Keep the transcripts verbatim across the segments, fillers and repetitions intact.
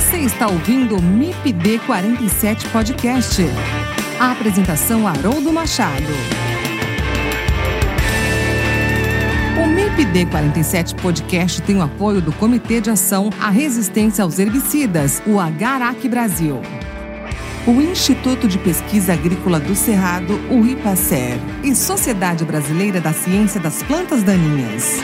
Você está ouvindo o M I P de quarenta e sete Podcast. A apresentação Haroldo Machado. O M I P de quarenta e sete Podcast tem o apoio do Comitê de Ação à Resistência aos Herbicidas, o Agarac Brasil. O Instituto de Pesquisa Agrícola do Cerrado, o IPACER, e Sociedade Brasileira da Ciência das Plantas Daninhas.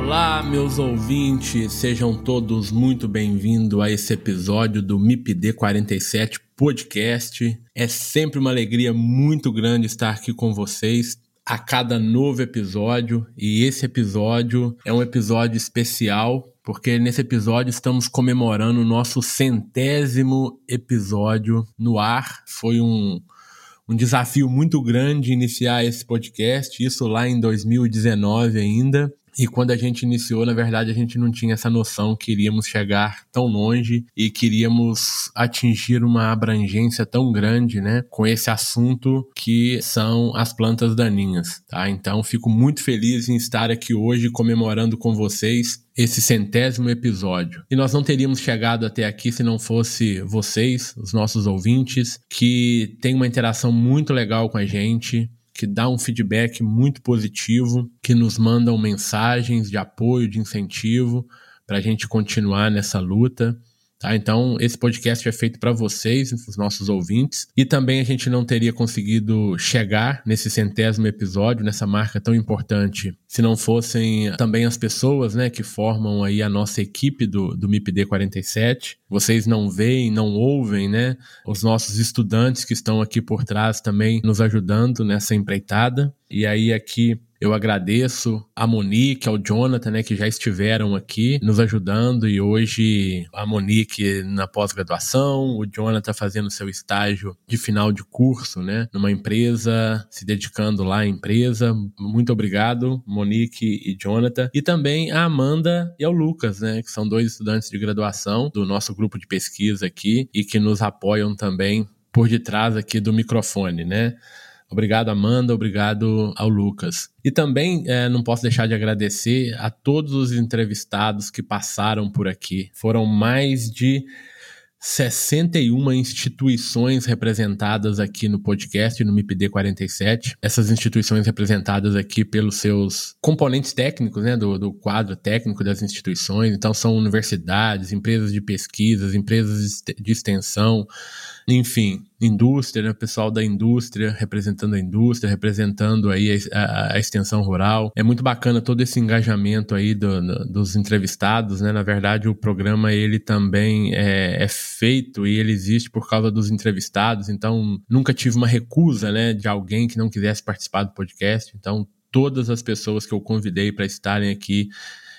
Olá, meus ouvintes, sejam todos muito bem-vindos a esse episódio do M I P de quarenta e sete Podcast. É sempre uma alegria muito grande estar aqui com vocês a cada novo episódio, e esse episódio é um episódio especial, porque nesse episódio estamos comemorando o nosso centésimo episódio no ar. Foi um, um desafio muito grande iniciar esse podcast, isso lá em dois mil e dezenove ainda, e quando a gente iniciou, na verdade, a gente não tinha essa noção que iríamos chegar tão longe e queríamos atingir uma abrangência tão grande, né, com esse assunto que são as plantas daninhas, tá? Então, fico muito feliz em estar aqui hoje comemorando com vocês esse centésimo episódio. E nós não teríamos chegado até aqui se não fosse vocês, os nossos ouvintes, que têm uma interação muito legal com a gente, que dá um feedback muito positivo, que nos mandam mensagens de apoio, de incentivo, para a gente continuar nessa luta, tá? Então, esse podcast é feito para vocês, os nossos ouvintes, e também a gente não teria conseguido chegar nesse centésimo episódio, nessa marca tão importante, se não fossem também as pessoas, né, que formam aí a nossa equipe do, do M I P D quarenta e sete. Vocês não veem, não ouvem, né? Os nossos estudantes que estão aqui por trás também nos ajudando nessa empreitada. E aí aqui eu agradeço a Monique, ao Jonathan, né, que já estiveram aqui nos ajudando, e hoje a Monique na pós-graduação, o Jonathan fazendo seu estágio de final de curso, né, numa empresa, se dedicando lá à empresa. Muito obrigado, Monique e Jonathan. E também a Amanda e ao Lucas, né, que são dois estudantes de graduação do nosso grupo de pesquisa aqui e que nos apoiam também por detrás aqui do microfone, né? Obrigado, Amanda. Obrigado ao Lucas. E também é, não posso deixar de agradecer a todos os entrevistados que passaram por aqui. Foram mais de sessenta e uma instituições representadas aqui no podcast, no M I P D quarenta e sete. Essas instituições representadas aqui pelos seus componentes técnicos, né, do, do quadro técnico das instituições. Então, são universidades, empresas de pesquisas, empresas de extensão, enfim, indústria, né, pessoal da indústria, representando a indústria, representando aí a, a, a extensão rural. É muito bacana todo esse engajamento aí do, do, dos entrevistados, né? Na verdade, o programa, ele também é, é feito e ele existe por causa dos entrevistados, então nunca tive uma recusa, né, de alguém que não quisesse participar do podcast. Então, todas as pessoas que eu convidei para estarem aqui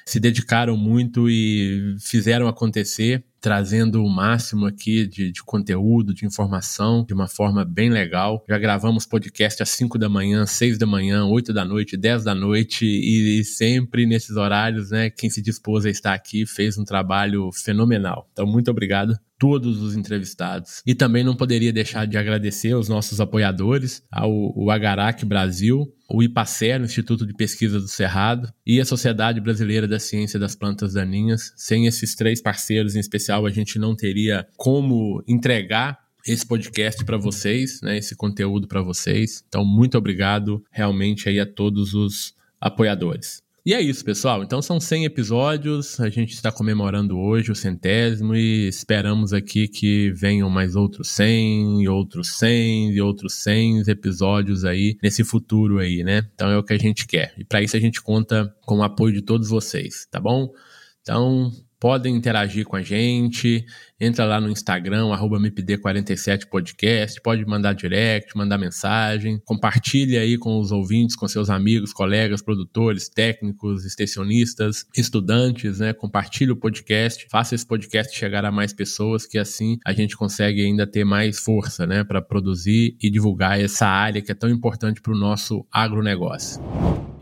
se dedicaram muito e fizeram acontecer, trazendo o máximo aqui de, de conteúdo, de informação, de uma forma bem legal. Já gravamos podcast às cinco da manhã, seis da manhã, oito da noite, dez da noite, e, e sempre nesses horários, né, quem se dispôs a estar aqui fez um trabalho fenomenal. Então, muito obrigado a todos os entrevistados. E também não poderia deixar de agradecer aos nossos apoiadores, ao, ao Agarac Brasil, o IPACER, o Instituto de Pesquisa do Cerrado, e a Sociedade Brasileira da Ciência das Plantas Daninhas. Sem esses três parceiros em especial, a gente não teria como entregar esse podcast para vocês, né, esse conteúdo para vocês. Então, muito obrigado realmente aí a todos os apoiadores. E é isso, pessoal. Então, são cem episódios, a gente está comemorando hoje o centésimo e esperamos aqui que venham mais outros cem, e outros cem, e outros cem episódios aí nesse futuro aí, né? Então, é o que a gente quer. E para isso a gente conta com o apoio de todos vocês, tá bom? Então, podem interagir com a gente, entra lá no Instagram, arroba M I P D quarenta e sete podcast, pode mandar direct, mandar mensagem, compartilha aí com os ouvintes, com seus amigos, colegas, produtores, técnicos, extensionistas, estudantes, né? Compartilha o podcast, faça esse podcast chegar a mais pessoas, que assim a gente consegue ainda ter mais força, né, para produzir e divulgar essa área que é tão importante para o nosso agronegócio.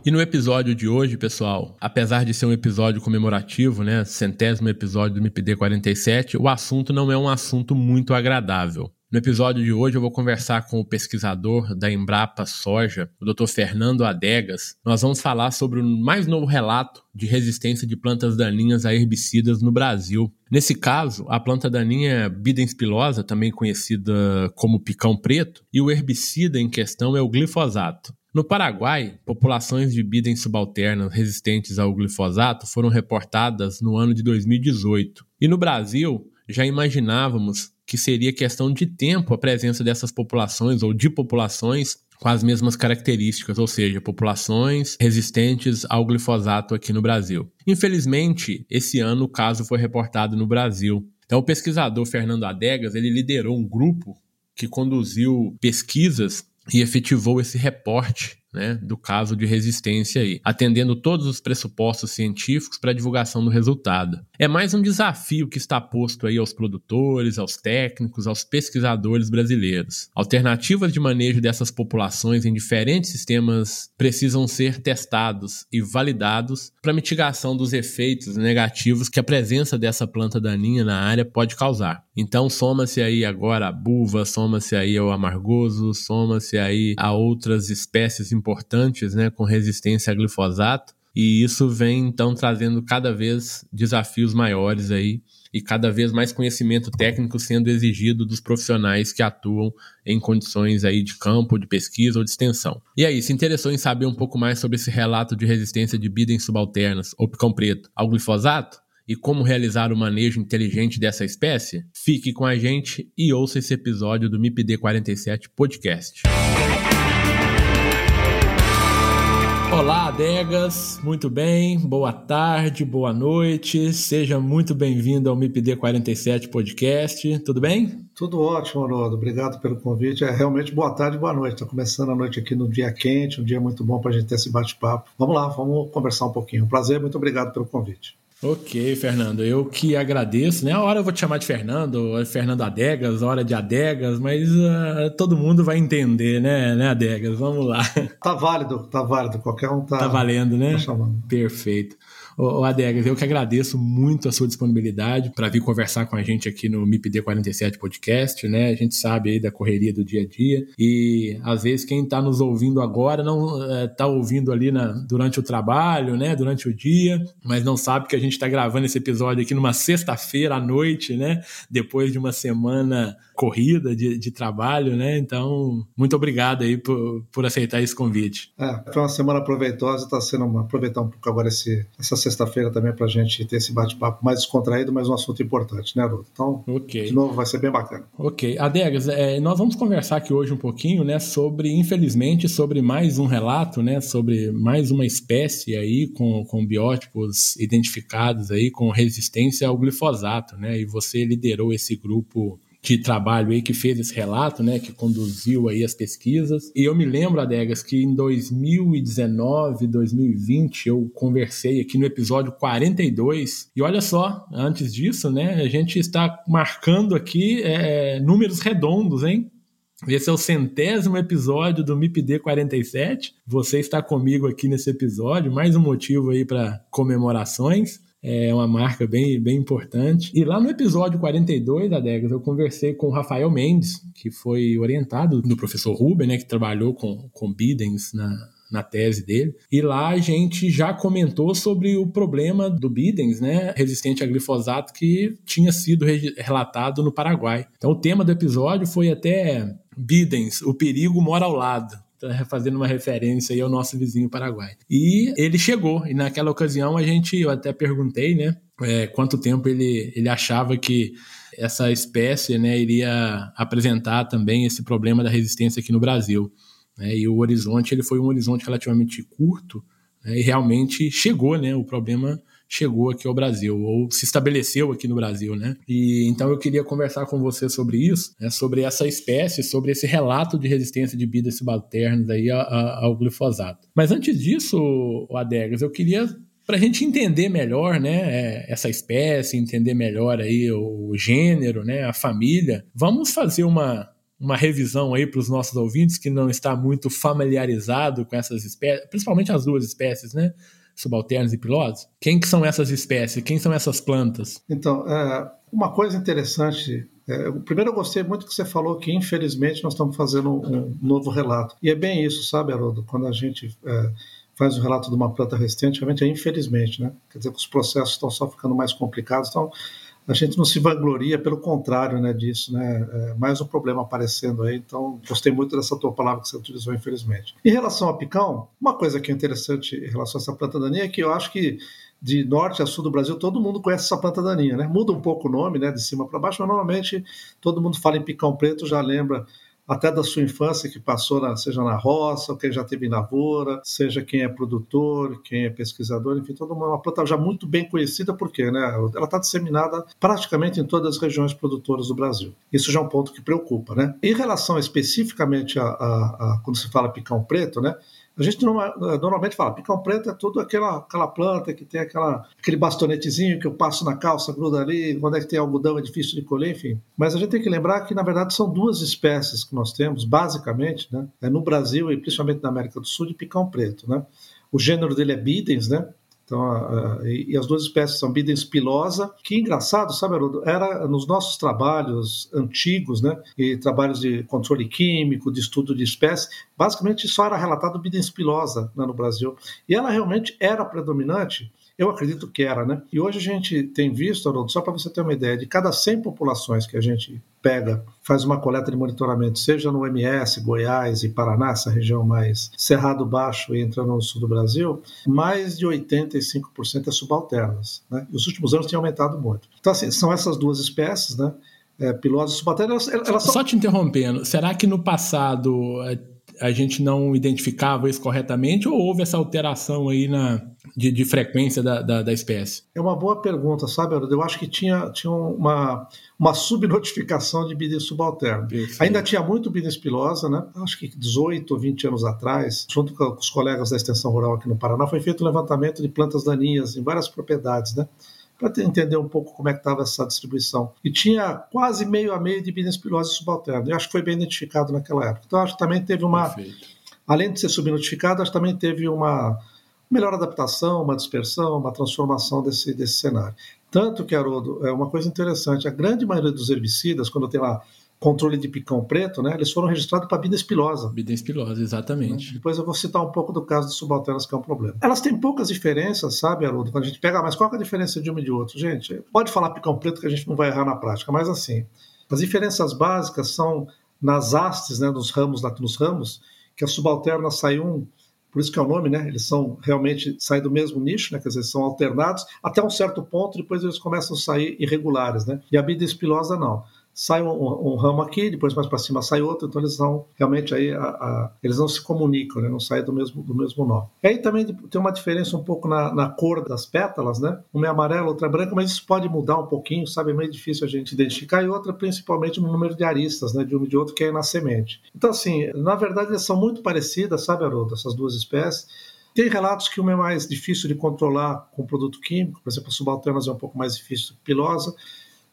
E no episódio de hoje, pessoal, apesar de ser um episódio comemorativo, né, centésimo episódio do M I P D quarenta e sete, o assunto não é um assunto muito agradável. No episódio de hoje eu vou conversar com o pesquisador da Embrapa Soja, o doutor Fernando Adegas. Nós vamos falar sobre o mais novo relato de resistência de plantas daninhas a herbicidas no Brasil. Nesse caso, a planta daninha Bidens pilosa, também conhecida como picão-preto, e o herbicida em questão é o glifosato. No Paraguai, populações de Bidens subalternas resistentes ao glifosato foram reportadas no ano de dois mil e dezoito. E no Brasil, já imaginávamos que seria questão de tempo a presença dessas populações ou de populações com as mesmas características, ou seja, populações resistentes ao glifosato aqui no Brasil. Infelizmente, esse ano o caso foi reportado no Brasil. Então, o pesquisador Fernando Adegas ele liderou um grupo que conduziu pesquisas e efetivou esse reporte, né, do caso de resistência aí, atendendo todos os pressupostos científicos para a divulgação do resultado. É mais um desafio que está posto aí aos produtores, aos técnicos, aos pesquisadores brasileiros. Alternativas de manejo dessas populações em diferentes sistemas precisam ser testados e validados para mitigação dos efeitos negativos que a presença dessa planta daninha na área pode causar. Então soma-se aí agora a buva, soma-se aí ao amargoso, soma-se aí a outras espécies importantes, né, com resistência a glifosato, e isso vem então trazendo cada vez desafios maiores aí e cada vez mais conhecimento técnico sendo exigido dos profissionais que atuam em condições aí de campo, de pesquisa ou de extensão. E aí, se interessou em saber um pouco mais sobre esse relato de resistência de Bidens subalternas ou picão-preto ao glifosato e como realizar o manejo inteligente dessa espécie? Fique com a gente e ouça esse episódio do M I P de quarenta e sete Podcast. Olá, Adegas, muito bem, boa tarde, boa noite, seja muito bem-vindo ao M I P de quarenta e sete Podcast, tudo bem? Tudo ótimo, Haroldo, obrigado pelo convite, é realmente boa tarde, boa noite, está começando a noite aqui num dia quente, um dia muito bom para a gente ter esse bate-papo, vamos lá, vamos conversar um pouquinho, prazer, muito obrigado pelo convite. Ok, Fernando, eu que agradeço, né? A hora eu vou te chamar de Fernando, Fernando Adegas, a hora de Adegas, mas uh, todo mundo vai entender, né, né, Adegas? Vamos lá. Tá válido, tá válido, qualquer um tá... Tá valendo, né? Tá chamando. Perfeito. Ô, Adegas, eu que agradeço muito a sua disponibilidade para vir conversar com a gente aqui no M I P de quarenta e sete Podcast, né? A gente sabe aí da correria do dia a dia e, às vezes, quem está nos ouvindo agora não está é, ouvindo ali na, durante o trabalho, né? Durante o dia, mas não sabe que a gente está gravando esse episódio aqui numa sexta-feira à noite, né? Depois de uma semana corrida de, de trabalho, né? Então, muito obrigado aí por, por aceitar esse convite. É, foi uma semana proveitosa, está sendo uma... aproveitar um pouco agora esse, essa semana sexta-feira também para a gente ter esse bate-papo mais descontraído, mas um assunto importante, né, Haroldo? Então, okay. De novo, vai ser bem bacana. Ok. Adegas, é, nós vamos conversar aqui hoje um pouquinho, né, sobre, infelizmente, sobre mais um relato, né, sobre mais uma espécie aí com, com biótipos identificados aí com resistência ao glifosato, né, e você liderou esse grupo de trabalho aí que fez esse relato, né, que conduziu aí as pesquisas. E eu me lembro, Adegas, que em dois mil e dezenove, dois mil e vinte, eu conversei aqui no episódio quarenta e dois. E olha só, antes disso, né, a gente está marcando aqui é, números redondos, hein? Esse é o centésimo episódio do M I P D quarenta e sete. Você está comigo aqui nesse episódio, mais um motivo aí para comemorações. É uma marca bem, bem importante. E lá no episódio quarenta e dois, Adegas, eu conversei com o Rafael Mendes, que foi orientado do professor Ruben, né, que trabalhou com, com Bidens na, na tese dele. E lá a gente já comentou sobre o problema do Bidens, né, resistente a glifosato, que tinha sido re- relatado no Paraguai. Então o tema do episódio foi até Bidens, o perigo mora ao lado, fazendo uma referência aí ao nosso vizinho Paraguai. E ele chegou, e naquela ocasião a gente, eu até perguntei, né, é, quanto tempo ele, ele achava que essa espécie, né, iria apresentar também esse problema da resistência aqui no Brasil, né, e o horizonte, ele foi um horizonte relativamente curto, né, e realmente chegou, né, o problema chegou aqui ao Brasil, ou se estabeleceu aqui no Brasil, né? E então eu queria conversar com você sobre isso, né? Sobre essa espécie, sobre esse relato de resistência de Bidens subalternas aí ao glifosato. Mas antes disso, Adegas, eu queria, para a gente entender melhor, né, essa espécie, entender melhor aí o gênero, né, a família, vamos fazer uma... uma revisão aí para os nossos ouvintes que não está muito familiarizado com essas espécies, principalmente as duas espécies, né? Subalternas e pilosas. Quem que são essas espécies? Quem são essas plantas? Então, é, uma coisa interessante É, primeiro, eu gostei muito que você falou que, infelizmente, nós estamos fazendo um novo relato. E é bem isso, sabe, Haroldo? Quando a gente é, faz um relato de uma planta resistente, realmente é infelizmente, né? Quer dizer, que os processos estão só ficando mais complicados, então a gente não se vangloria, pelo contrário, né, disso, né? É mais um problema aparecendo aí, então gostei muito dessa tua palavra que você utilizou, infelizmente. Em relação ao picão, uma coisa que é interessante em relação a essa planta daninha é que eu acho que de norte a sul do Brasil, todo mundo conhece essa planta daninha, né? Muda um pouco o nome, né, de cima para baixo, mas normalmente todo mundo fala em picão-preto, já lembra até da sua infância que passou, na, seja na roça, ou quem já teve em lavoura, seja quem é produtor, quem é pesquisador, enfim, toda uma, uma planta já muito bem conhecida, porque, né, ela está disseminada praticamente em todas as regiões produtoras do Brasil. Isso já é um ponto que preocupa, né? Em relação especificamente a, a, a quando se fala picão-preto, né? A gente normalmente fala, picão preto é toda aquela, aquela planta que tem aquela, aquele bastonetezinho que eu passo na calça, gruda ali, quando é que tem algodão é difícil de colher, enfim. Mas a gente tem que lembrar que, na verdade, são duas espécies que nós temos, basicamente, né? É no Brasil e principalmente na América do Sul, de picão preto, né? O gênero dele é Bidens, né? Então, a, a, e, e as duas espécies são Bidens pilosa, que engraçado, sabe, Haroldo, era nos nossos trabalhos antigos, né, e trabalhos de controle químico, de estudo de espécies, basicamente só era relatado Bidens pilosa, né, no Brasil. E ela realmente era predominante, eu acredito que era, né? E hoje a gente tem visto, Haroldo, só para você ter uma ideia, de cada cem populações que a gente pega, faz uma coleta de monitoramento, seja no M S, Goiás e Paraná, essa região mais Cerrado Baixo e entrando no sul do Brasil, mais de oitenta e cinco por cento é subalternas, né? E os últimos anos tem aumentado muito. Então, assim, são essas duas espécies, né? É, pilosa e subalterna. Elas, elas são... Só te interrompendo, será que no passado a gente não identificava isso corretamente ou houve essa alteração aí na, de, de frequência da, da, da espécie? É uma boa pergunta, sabe, Haroldo? Eu acho que tinha, tinha uma, uma subnotificação de Bidens subalterno. Isso. Ainda tinha muito Bidens pilosa, né? Acho que dezoito ou vinte anos atrás, junto com os colegas da extensão rural aqui no Paraná, foi feito um levantamento de plantas daninhas em várias propriedades, né? Para entender um pouco como é que estava essa distribuição. E tinha quase meio a meio de Bidens pilosa subalterna. Eu acho que foi bem identificado naquela época. Então, acho que também teve uma... Perfeito. Além de ser subnotificado, acho que também teve uma melhor adaptação, uma dispersão, uma transformação desse, desse cenário. Tanto que, Haroldo, é uma coisa interessante. A grande maioria dos herbicidas, quando tem lá controle de picão preto, né, eles foram registrados para Bidens pilosa. Bidens pilosa, exatamente. Depois eu vou citar um pouco do caso de subalternas, que é um problema. Elas têm poucas diferenças, sabe, Haroldo? Quando a gente pega, mas qual é a diferença de uma e de outra? Gente, pode falar picão preto que a gente não vai errar na prática, mas assim, as diferenças básicas são nas hastes, né, nos ramos, nos ramos, que a subalterna sai um, por isso que é o nome, né? Eles são realmente, saem do mesmo nicho, né? Quer dizer, são alternados até um certo ponto, depois eles começam a sair irregulares, né? E a Bidens pilosa não. Sai um, um, um ramo aqui, depois mais para cima sai outro, então eles não, realmente aí, a, a, eles não se comunicam, né? Não saem do mesmo, do mesmo nó. E aí também tem uma diferença um pouco na, na cor das pétalas, né? Uma é amarela, outra é branca, mas isso pode mudar um pouquinho, sabe? É meio difícil a gente identificar. E outra, principalmente, no número de aristas, né? De um e de outro, que é na semente. Então, assim, na verdade, elas são muito parecidas, sabe, Haroldo? Essas duas espécies. Tem relatos que uma é mais difícil de controlar com produto químico, por exemplo, a subalternas é um pouco mais difícil que pilosa,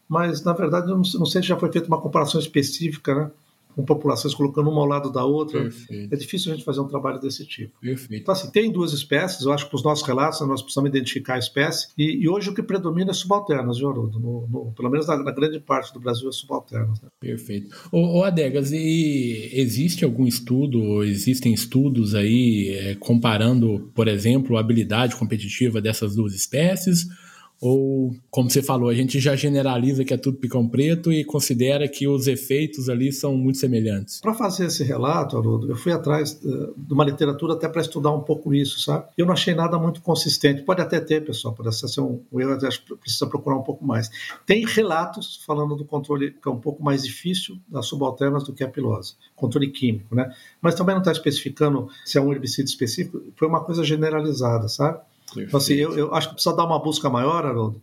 mas, na verdade, eu não sei se já foi feita uma comparação específica, né? Com populações colocando uma ao lado da outra. Perfeito. É difícil a gente fazer um trabalho desse tipo. Perfeito. Então, assim, tem duas espécies, eu acho que os nossos relatos, nós precisamos identificar a espécie, e, e hoje o que predomina é subalternas, viu, Haroldo? No, no, pelo menos na, na grande parte do Brasil é subalternas. Né? Perfeito. Ô, ô Adegas, e existe algum estudo, ou existem estudos aí é, comparando, por exemplo, a habilidade competitiva dessas duas espécies? Ou, como você falou, a gente já generaliza que é tudo picão preto e considera que os efeitos ali são muito semelhantes? Para fazer esse relato, Haroldo, eu fui atrás uh, de uma literatura até para estudar um pouco isso, sabe? Eu não achei nada muito consistente. Pode até ter, pessoal, pode ser um erro, até precisa procurar um pouco mais. Tem relatos falando do controle que é um pouco mais difícil das subalternas do que a pilosa, controle químico, né? Mas também não está especificando se é um herbicida específico, foi uma coisa generalizada, sabe? Então, assim, eu, eu acho que precisa dar uma busca maior, Haroldo,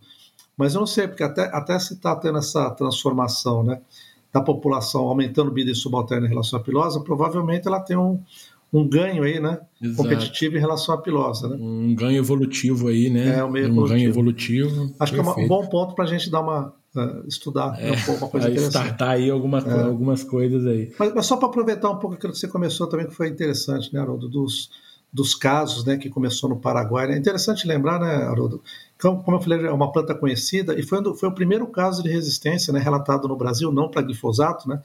mas eu não sei, porque até, até se está tendo essa transformação, né, da população aumentando o Bidens subalterno em relação à pilosa, provavelmente ela tem um, um ganho aí, né, competitivo em relação à pilosa. Né? Um ganho evolutivo aí, né? É, um meio um evolutivo. ganho evolutivo. Acho Perfeito. Que é um bom ponto para a gente dar uma... Uh, estudar é, um pouco, uma coisa interessante. Startar aí alguma, é. algumas coisas aí. Mas, mas só para aproveitar um pouco aquilo que você começou também, que foi interessante, né, Haroldo, dos... dos casos, né, que começou no Paraguai. É interessante lembrar, né, Haroldo, como eu falei, é uma planta conhecida e foi, foi o primeiro caso de resistência, né, relatado no Brasil, não para glifosato, né,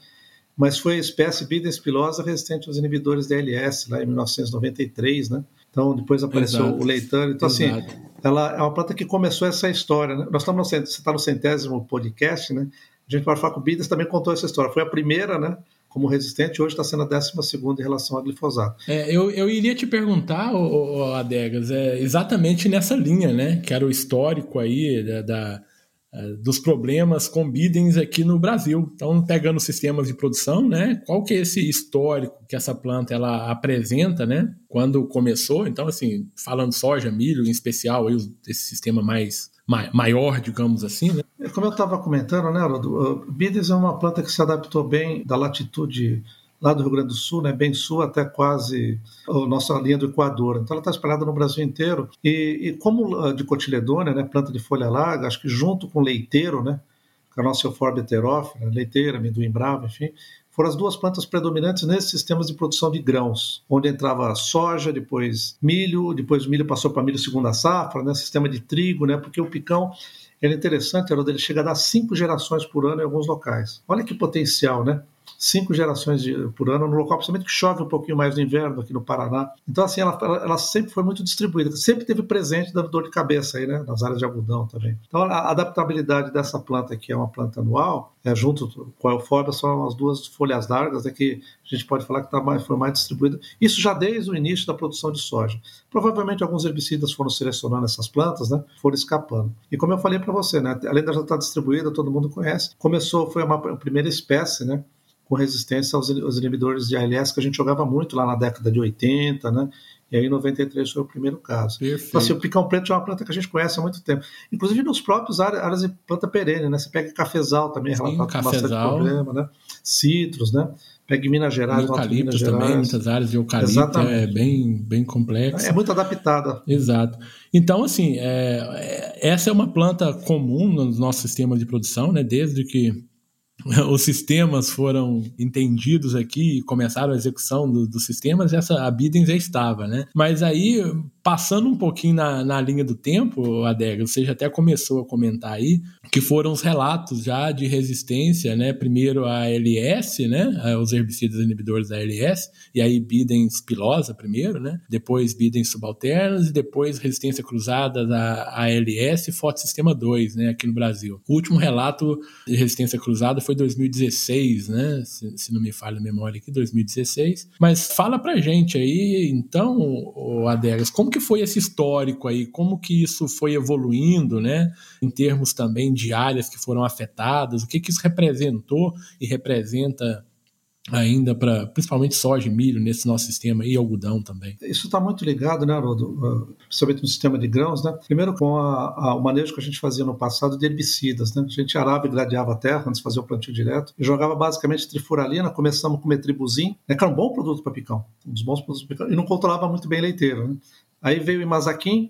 mas foi a espécie Bidens pilosa resistente aos inibidores da L S, lá em mil novecentos e noventa e três, né. Então, depois apareceu Exato. o leitão. Então, assim, Exato. ela é uma planta que começou essa história, né? Nós estamos no, você tá no centésimo podcast, né? A gente pode falar com o Bidens também contou essa história. Foi a primeira, né? Como resistente, hoje está sendo a décima segunda em relação ao glifosato. É, eu, eu iria te perguntar, ô, ô, Adegas, é exatamente nessa linha, né? Que era o histórico aí da, da, dos problemas com Bidens aqui no Brasil. Então, pegando sistemas de produção, né? Qual que é esse histórico que essa planta ela apresenta, né? Quando começou, então, assim, falando soja, milho, em especial, aí, esse sistema mais maior, digamos assim, né? Como eu estava comentando, né, Haroldo, Bidens é uma planta que se adaptou bem da latitude lá do Rio Grande do Sul, né, bem sul até quase a nossa linha do Equador. Então ela está espalhada no Brasil inteiro. E, e como de cotiledônia, né, planta de folha larga, acho que junto com leiteiro, né, com a nossa euforbia heterófila, leiteira, amendoim bravo, enfim, foram as duas plantas predominantes nesses sistemas de produção de grãos, onde entrava soja, depois milho, depois o milho passou para milho segunda safra, né? Sistema de trigo, né? Porque o picão era interessante, era ele chega a dar cinco gerações por ano em alguns locais. Olha que potencial, né? Cinco gerações de, por ano no local, principalmente que chove um pouquinho mais no inverno aqui no Paraná. Então, assim, ela, ela, ela sempre foi muito distribuída, sempre teve presente dando dor de cabeça aí, né? Nas áreas de algodão também. Então, a adaptabilidade dessa planta, que é uma planta anual, é, junto com a eufórbia, são as duas folhas largas, né, que a gente pode falar que tá mais, foi mais distribuída. Isso já desde o início da produção de soja. Provavelmente alguns herbicidas foram selecionando essas plantas, né? Foram escapando. E como eu falei para você, né? Além de já estar distribuída, todo mundo conhece. Começou, foi uma, a primeira espécie, né? Com resistência aos, aos inibidores de A L S, que a gente jogava muito lá na década de oitenta, né? E aí em noventa e três foi o primeiro caso. Perfeito. Então, assim, o picão-preto é uma planta que a gente conhece há muito tempo. Inclusive nos próprios áreas, áreas de planta perene, né? Você pega cafezal também, ela tá com bastante problema, né? Citros, né? Pega em Minas Gerais, eucalipto também, muitas áreas de eucalipto. Exatamente. É bem, bem complexo. É muito adaptada. Exato. Então, assim, é, essa é uma planta comum nos nossos sistemas de produção, né? Desde que os sistemas foram entendidos aqui e começaram a execução do, dos sistemas, essa, a Bidens já estava, né? Mas aí, passando um pouquinho na, na linha do tempo, Adegas, você já até começou a comentar aí, que foram os relatos já de resistência, né? Primeiro a L S, né? Os herbicidas inibidores da L S, e aí Bidens pilosa primeiro, né? Depois Bidens subalternans, e depois resistência cruzada da A L S e fotossistema dois, né? Aqui no Brasil. O último relato de resistência cruzada foi dois mil e dezesseis, né? Se, se não me falha a memória aqui, dois mil e dezesseis. Mas fala pra gente aí, então, Adegas, como que foi esse histórico aí? Como que isso foi evoluindo, né? Em termos também de de áreas que foram afetadas, o que, que isso representou e representa ainda para, principalmente, soja e milho nesse nosso sistema e algodão também. Isso está muito ligado, né, Haroldo? Principalmente no sistema de grãos, né? Primeiro com a, a, o manejo que a gente fazia no passado de herbicidas, né? A gente arava e gradeava a terra antes de fazer o plantio direto e jogava basicamente trifuralina, começamos com metribuzin, né? Que era um bom produto para picão, um dos bons produtos para picão, e não controlava muito bem leiteiro, né? Aí veio o imazaquim,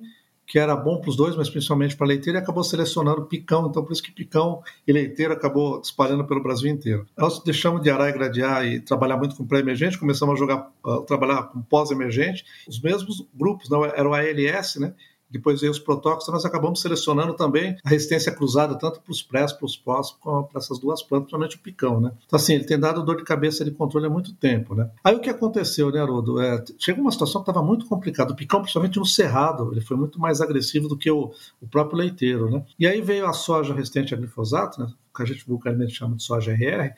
que era bom para os dois, mas principalmente para leiteiro, e acabou selecionando picão, então por isso que picão e leiteiro acabou espalhando pelo Brasil inteiro. Nós deixamos de arar e gradear e trabalhar muito com pré-emergente, começamos a jogar, a trabalhar com pós-emergente, os mesmos grupos, não, era o A L S, né? Depois veio os protóxicos, nós acabamos selecionando também a resistência cruzada, tanto para os prés, para os pós, como para essas duas plantas, principalmente o picão, né? Então, assim, ele tem dado dor de cabeça de controle há muito tempo, né? Aí o que aconteceu, né, Haroldo? É, chegou uma situação que estava muito complicada. O picão, principalmente no cerrado, ele foi muito mais agressivo do que o, o próprio leiteiro, né? E aí veio a soja resistente a glifosato, né? Que a gente vulgarmente chama de soja R R,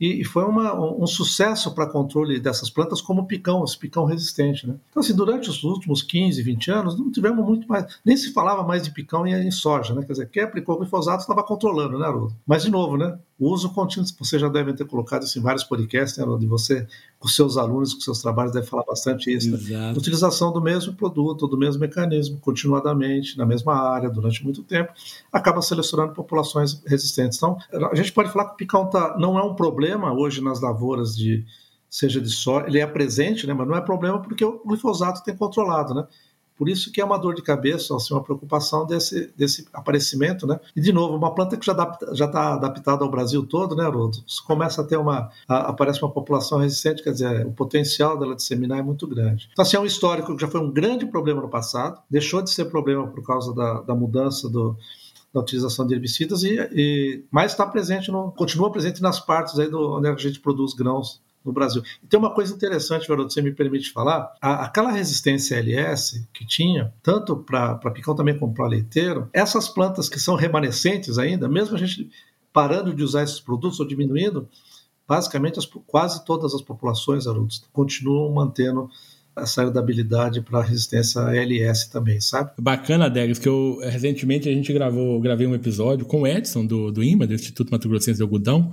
E foi uma, um sucesso para controle dessas plantas como picão, esse picão resistente, né? Então, assim, durante os últimos quinze, vinte anos, não tivemos muito mais, nem se falava mais de picão e em soja, né? Quer dizer, quem aplicou o glifosato estava controlando, né, Haroldo? Mas, de novo, né? O uso contínuo, você já deve ter colocado isso em vários podcasts, né, Haroldo? E você, com seus alunos, com seus trabalhos, deve falar bastante isso, né? Utilização do mesmo produto, do mesmo mecanismo, continuadamente, na mesma área, durante muito tempo, acaba selecionando populações resistentes. Então, a gente pode falar que o picão tá, não é um problema, hoje nas lavouras, de, seja de soja, ele é presente, né, mas não é problema porque o glifosato tem controlado, né? Por isso que é uma dor de cabeça, assim, uma preocupação desse, desse aparecimento, né? E, de novo, uma planta que já está adaptada ao Brasil todo, né, Haroldo? Começa a ter uma... A, aparece uma população resistente, quer dizer, o potencial dela disseminar é muito grande. Então, assim, é um histórico que já foi um grande problema no passado, deixou de ser problema por causa da, da mudança do... da utilização de herbicidas, e, e, mas está presente, no, continua presente nas partes aí do, onde a gente produz grãos no Brasil. E tem uma coisa interessante, Haroldo, você me permite falar, a, aquela resistência L S que tinha, tanto para picão também como para leiteiro, essas plantas que são remanescentes ainda, mesmo a gente parando de usar esses produtos ou diminuindo, basicamente as, quase todas as populações, Haroldo, continuam mantendo a saudabilidade para resistência à L S também, sabe? Bacana, Adegas, que eu recentemente a gente gravou, gravei um episódio com o Edson do, do I M A, do Instituto Mato Grossense de Algodão,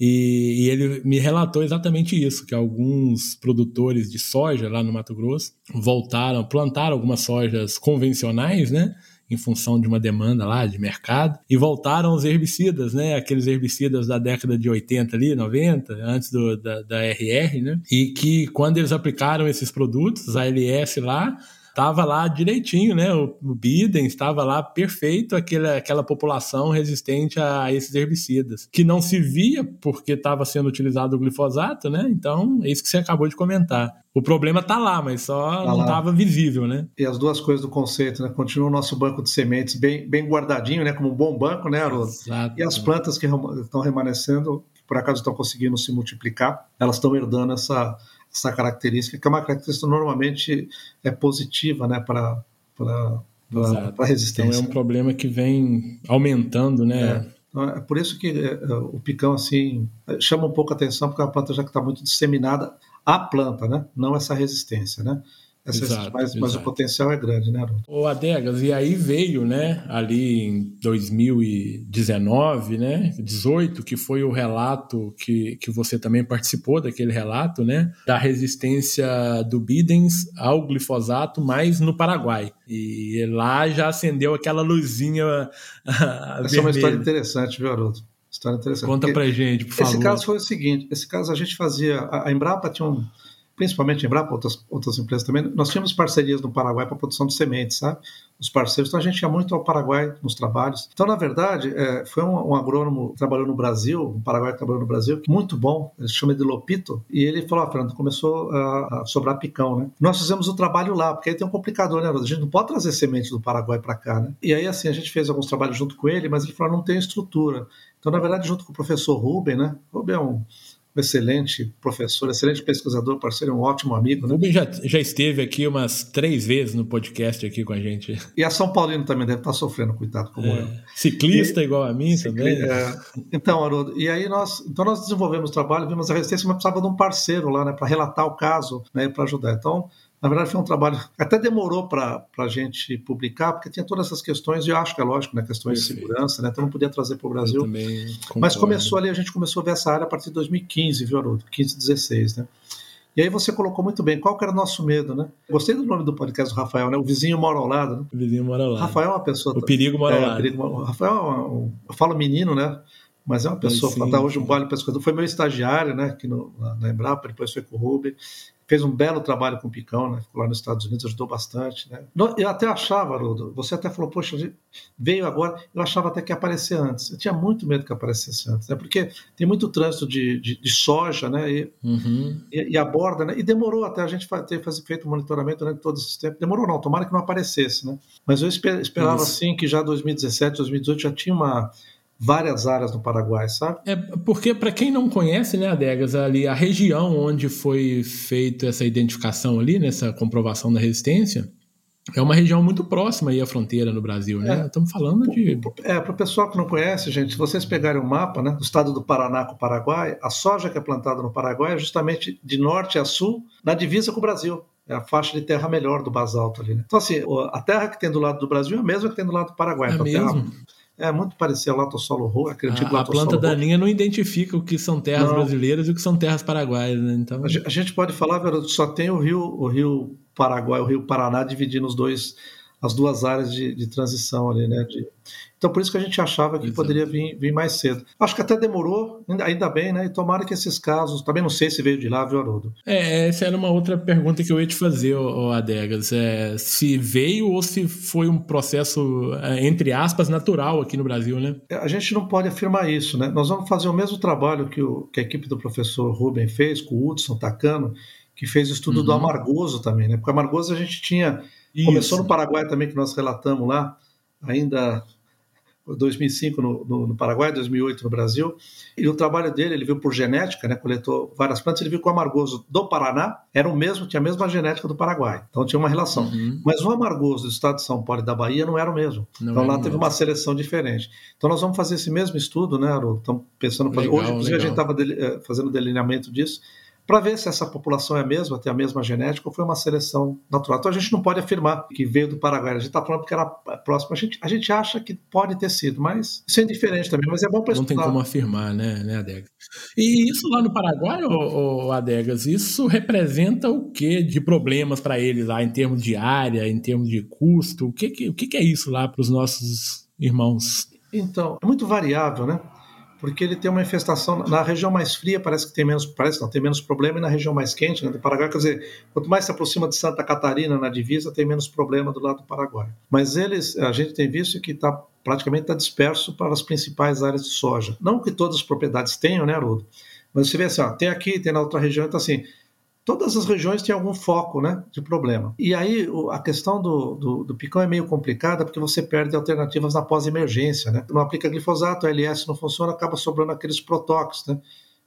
e, e ele me relatou exatamente isso, que alguns produtores de soja lá no Mato Grosso voltaram, plantaram algumas sojas convencionais, né? Em função de uma demanda lá de mercado, e voltaram os herbicidas, né? Aqueles herbicidas da década de oitenta ali, noventa, antes do, da, da R R, né? E que quando eles aplicaram esses produtos, a L S lá, estava lá direitinho, né? O, o Bidens estava lá perfeito, aquela, aquela população resistente a, a esses herbicidas, que não se via porque estava sendo utilizado o glifosato, né? Então, é isso que você acabou de comentar. O problema está lá, mas só tá não estava visível, né? E as duas coisas do conceito, né? Continua o nosso banco de sementes bem, bem guardadinho, né? Como um bom banco, né, Haroldo? E as plantas que estão remanescendo, que por acaso estão conseguindo se multiplicar, elas estão herdando essa... essa característica, que é uma característica normalmente é positiva, né, para a resistência. Então é um problema que vem aumentando, né? É. É por isso que o picão, assim, chama um pouco a atenção, porque é uma planta já que está muito disseminada, a planta, né? Não essa resistência, né? Essa exato, resistência, mas, mas o potencial é grande, né, Haroldo? Ô, Adegas, e aí veio, né, ali em dois mil e dezenove, né, dezoito, que foi o relato que, que você também participou daquele relato, né, da resistência do Bidens ao glifosato, mas no Paraguai. E lá já acendeu aquela luzinha vermelha. Essa é uma história interessante, viu, Haroldo? História interessante. Conta pra gente, por favor. Esse caso foi o seguinte, esse caso a gente fazia, a Embrapa tinha um, principalmente Embrapa, outras, outras empresas também, nós tínhamos parcerias no Paraguai para produção de sementes, sabe? Os parceiros, então a gente ia muito ao Paraguai nos trabalhos. Então, na verdade, é, foi um, um agrônomo que trabalhou no Brasil, um paraguaio que trabalhou no Brasil, muito bom, ele se chama de Lopito, e ele falou, ah, Fernando, começou a, a sobrar picão, né? Nós fizemos o trabalho lá, porque aí tem um complicador, né? A gente não pode trazer semente do Paraguai para cá, né? E aí, assim, a gente fez alguns trabalhos junto com ele, mas ele falou, não tem estrutura. Então, na verdade, junto com o professor Ruben, né? Ruben é um... excelente professor, excelente pesquisador, parceiro, um ótimo amigo. Né? O Ruben já, já esteve aqui umas três vezes no podcast aqui com a gente. E a São Paulino também deve estar sofrendo, cuidado como é, eu. Ciclista e, igual a mim cicl... também. É, então, Haroldo, e aí nós, então nós desenvolvemos o trabalho, vimos a resistência, mas precisava de um parceiro lá, né, para relatar o caso, né, para ajudar. Então, na verdade, foi um trabalho... Até demorou para a gente publicar, porque tinha todas essas questões, e eu acho que é lógico, né, questões perfeito. De segurança, né, então não podia trazer para o Brasil. Mas começou ali, a gente começou a ver essa área a partir de dois mil e quinze, viu, Haroldo? quinze, dezesseis, né? E aí você colocou muito bem, qual que era o nosso medo, né? Gostei do nome do podcast do Rafael, né? O vizinho mora ao lado, né? O vizinho mora ao lado. Rafael é uma pessoa... O perigo mora ao é, lado. Perigo... Rafael é uma... Eu falo menino, né? Mas é uma pessoa... Sim, tá, hoje um vale pescador. Foi meu estagiário, né? Aqui no, na Embrapa, depois foi com o Ruben. Fez um belo trabalho com o picão, né? Ficou lá nos Estados Unidos, ajudou bastante, né? Eu até achava, Haroldo, você até falou, poxa, veio agora, eu achava até que ia aparecer antes. Eu tinha muito medo que aparecesse antes, né? Porque tem muito trânsito de, de, de soja, né? E, uhum. e, e aborda, né? E demorou até a gente ter feito o monitoramento durante todo esse tempo. Demorou não, tomara que não aparecesse, né? Mas eu esper, esperava, isso. Assim, que já dois mil e dezessete, dois mil e dezoito já tinha uma... várias áreas no Paraguai, sabe? É porque, para quem não conhece, né, Adegas, ali a região onde foi feita essa identificação ali, nessa comprovação da resistência, é uma região muito próxima aí à fronteira no Brasil, né? É, estamos falando de... É, para o pessoal que não conhece, gente, se vocês pegarem o mapa, né, do estado do Paraná com o Paraguai, a soja que é plantada no Paraguai é justamente de norte a sul, na divisa com o Brasil. É a faixa de terra melhor do basalto ali, né? Então, assim, a terra que tem do lado do Brasil é a mesma que tem do lado do Paraguai. É então, mesmo? Terra... É muito parecido ao latossolo roxo, aquele tipo de latossolo roxo. A planta daninha não identifica o que são terras não. brasileiras e o que são terras paraguaias, né? Então... A gente pode falar, só tem o rio, o rio Paraguai, o rio Paraná dividindo os dois, as duas áreas de, de transição ali, né? De, então, por isso que a gente achava que Exato. Poderia vir, vir mais cedo. Acho que até demorou, ainda bem, né? E tomara que esses casos... Também não sei se veio de lá, viu, Haroldo? É, essa era uma outra pergunta que eu ia te fazer, ô, ô Adegas. É, se veio ou se foi um processo, entre aspas, natural aqui no Brasil, né? A gente não pode afirmar isso, né? Nós vamos fazer o mesmo trabalho que, o, que a equipe do professor Ruben fez, com o Hudson Takano, que fez o estudo uhum. do Amargoso também, né? Porque Amargoso a gente tinha... Isso. Começou no Paraguai também, que nós relatamos lá, ainda em dois mil e cinco no, no, no Paraguai, dois mil e oito no Brasil, e o trabalho dele, ele viu por genética, né, coletou várias plantas, ele viu que o amargoso do Paraná era o mesmo, tinha a mesma genética do Paraguai, então tinha uma relação. Uhum. Mas o amargoso do estado de São Paulo e da Bahia não era o mesmo, não então lá mesmo. Teve uma seleção diferente. Então nós vamos fazer esse mesmo estudo, né, Haroldo? Estamos pensando, legal, hoje inclusive legal. A gente estava deli- fazendo delineamento disso, para ver se essa população é a mesma, tem a mesma genética, ou foi uma seleção natural. Então a gente não pode afirmar que veio do Paraguai, a gente está falando porque era próximo, a gente, a gente acha que pode ter sido, mas isso é indiferente também, mas é bom para estudar. Não tem como afirmar, né, né, Adegas? E isso lá no Paraguai, ô, ô, Adegas, isso representa o que de problemas para eles lá, em termos de área, em termos de custo? O que, que, o que é isso lá para os nossos irmãos? Então, é muito variável, né? Porque ele tem uma infestação, na região mais fria parece que tem menos, parece não, tem menos problema, e na região mais quente, né, do Paraguai, quer dizer, quanto mais se aproxima de Santa Catarina na divisa, tem menos problema do lado do Paraguai. Mas eles, a gente tem visto que tá, praticamente está disperso para as principais áreas de soja. Não que todas as propriedades tenham, né, Haroldo? Mas você vê assim, ó, tem aqui, tem na outra região, então assim, todas as regiões têm algum foco, né, de problema. E aí a questão do, do, do picão é meio complicada porque você perde alternativas na pós-emergência, né? Não aplica glifosato, a L S não funciona, acaba sobrando aqueles protóxicos, né?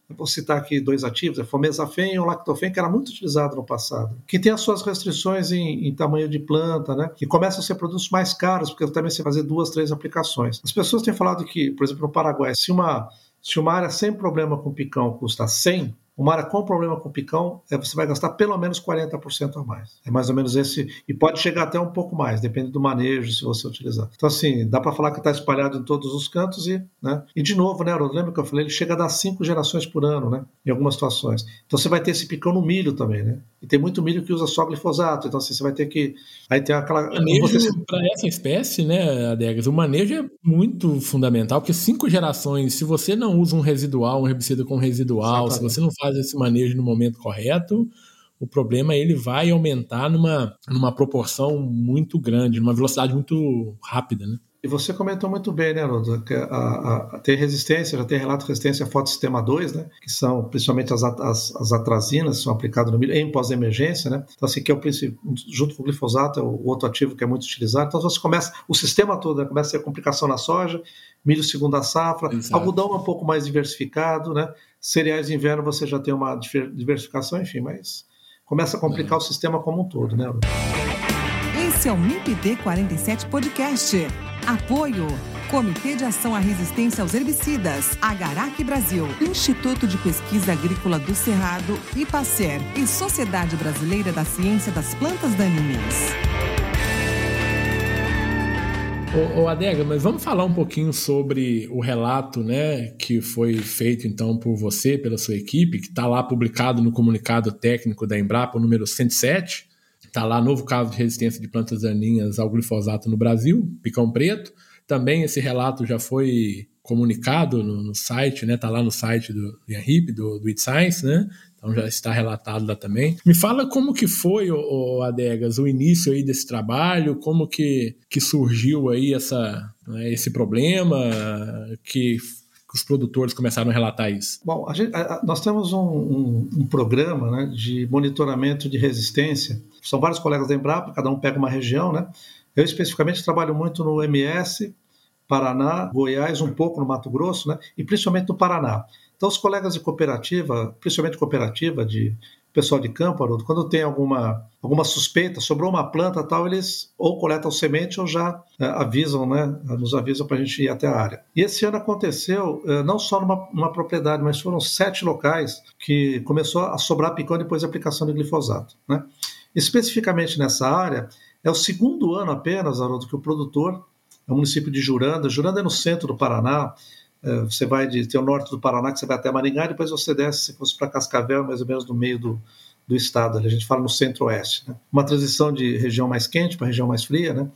Eu vou citar aqui dois ativos, a fomesafen e o lactofen, que era muito utilizado no passado, que tem as suas restrições em, em tamanho de planta, né? E começam a ser produtos mais caros, porque também você fazer duas, três aplicações. As pessoas têm falado que, por exemplo, no Paraguai, se uma, se uma área sem problema com picão custa cem, uma área com problema com picão, você vai gastar pelo menos quarenta por cento a mais. É mais ou menos esse, e pode chegar até um pouco mais, depende do manejo, se você utilizar. Então, assim, dá para falar que está espalhado em todos os cantos e, né? E de novo, né, Haroldo, lembra que eu falei, ele chega a dar cinco gerações por ano, né, em algumas situações. Então, você vai ter esse picão no milho também, né? E tem muito milho que usa só glifosato, então, assim, você vai ter que... Aí tem aquela... Manejo você... para essa espécie, né, Adegas, o manejo é muito fundamental, porque cinco gerações, se você não usa um residual, um herbicida com residual, exatamente. Se você não faz esse manejo no momento correto, o problema ele vai aumentar numa, numa proporção muito grande, numa velocidade muito rápida, né? E você comentou muito bem, né, Haroldo, que a, a, a ter resistência, já tem relato de resistência a fotossistema dois, né, que são principalmente as, as, as atrazinas que são aplicadas no milho em pós-emergência, né, então assim, que é o princípio, junto com o glifosato é o outro ativo que é muito utilizado, então você começa, o sistema todo, né, começa a ter complicação na soja, milho segunda safra, Exato. Algodão é um pouco mais diversificado, né, cereais de inverno você já tem uma diversificação, enfim, mas começa a complicar é. o sistema como um todo, né, Haroldo? Esse é o M I P de quarenta e sete Podcast. Apoio. Comitê de Ação à Resistência aos Herbicidas, Agarac Brasil, Instituto de Pesquisa Agrícola do Cerrado, I P A C E R e Sociedade Brasileira da Ciência das Plantas Daninhas. Ô, ô Adega, mas vamos falar um pouquinho sobre o relato, né, que foi feito então por você, pela sua equipe, que está lá publicado no comunicado técnico da Embrapa, o número cento e sete. Está lá novo caso de resistência de plantas daninhas ao glifosato no Brasil, picão-preto. Também esse relato já foi comunicado no, no site, né? Está lá no site do I A R I P, do, do It Science, né? Então já está relatado lá também. Me fala como que foi, ô, ô, Adegas, o início aí desse trabalho, como que, que surgiu aí essa, né, esse problema que... que os produtores começaram a relatar isso? Bom, a gente, a, nós temos um, um, um programa, né, de monitoramento de resistência. São vários colegas da Embrapa, cada um pega uma região, né? Eu especificamente trabalho muito no M S, Paraná, Goiás, um pouco no Mato Grosso, né? E principalmente no Paraná. Então os colegas de cooperativa, principalmente cooperativa de pessoal de campo, Haroldo, quando tem alguma, alguma suspeita, sobrou uma planta tal, eles ou coletam semente ou já é, avisam, né, nos avisam para a gente ir até a área. E esse ano aconteceu, é, não só numa, numa propriedade, mas foram sete locais que começou a sobrar picão depois da aplicação de glifosato, né? Especificamente nessa área, é o segundo ano apenas, Haroldo, que o produtor, é o município de Juranda, Juranda é no centro do Paraná. Você vai de, tem o norte do Paraná, que você vai até Maringá, e depois você desce, se fosse para Cascavel, mais ou menos no meio do, do estado, a gente fala no centro-oeste, né? Uma transição de região mais quente para região mais fria, né?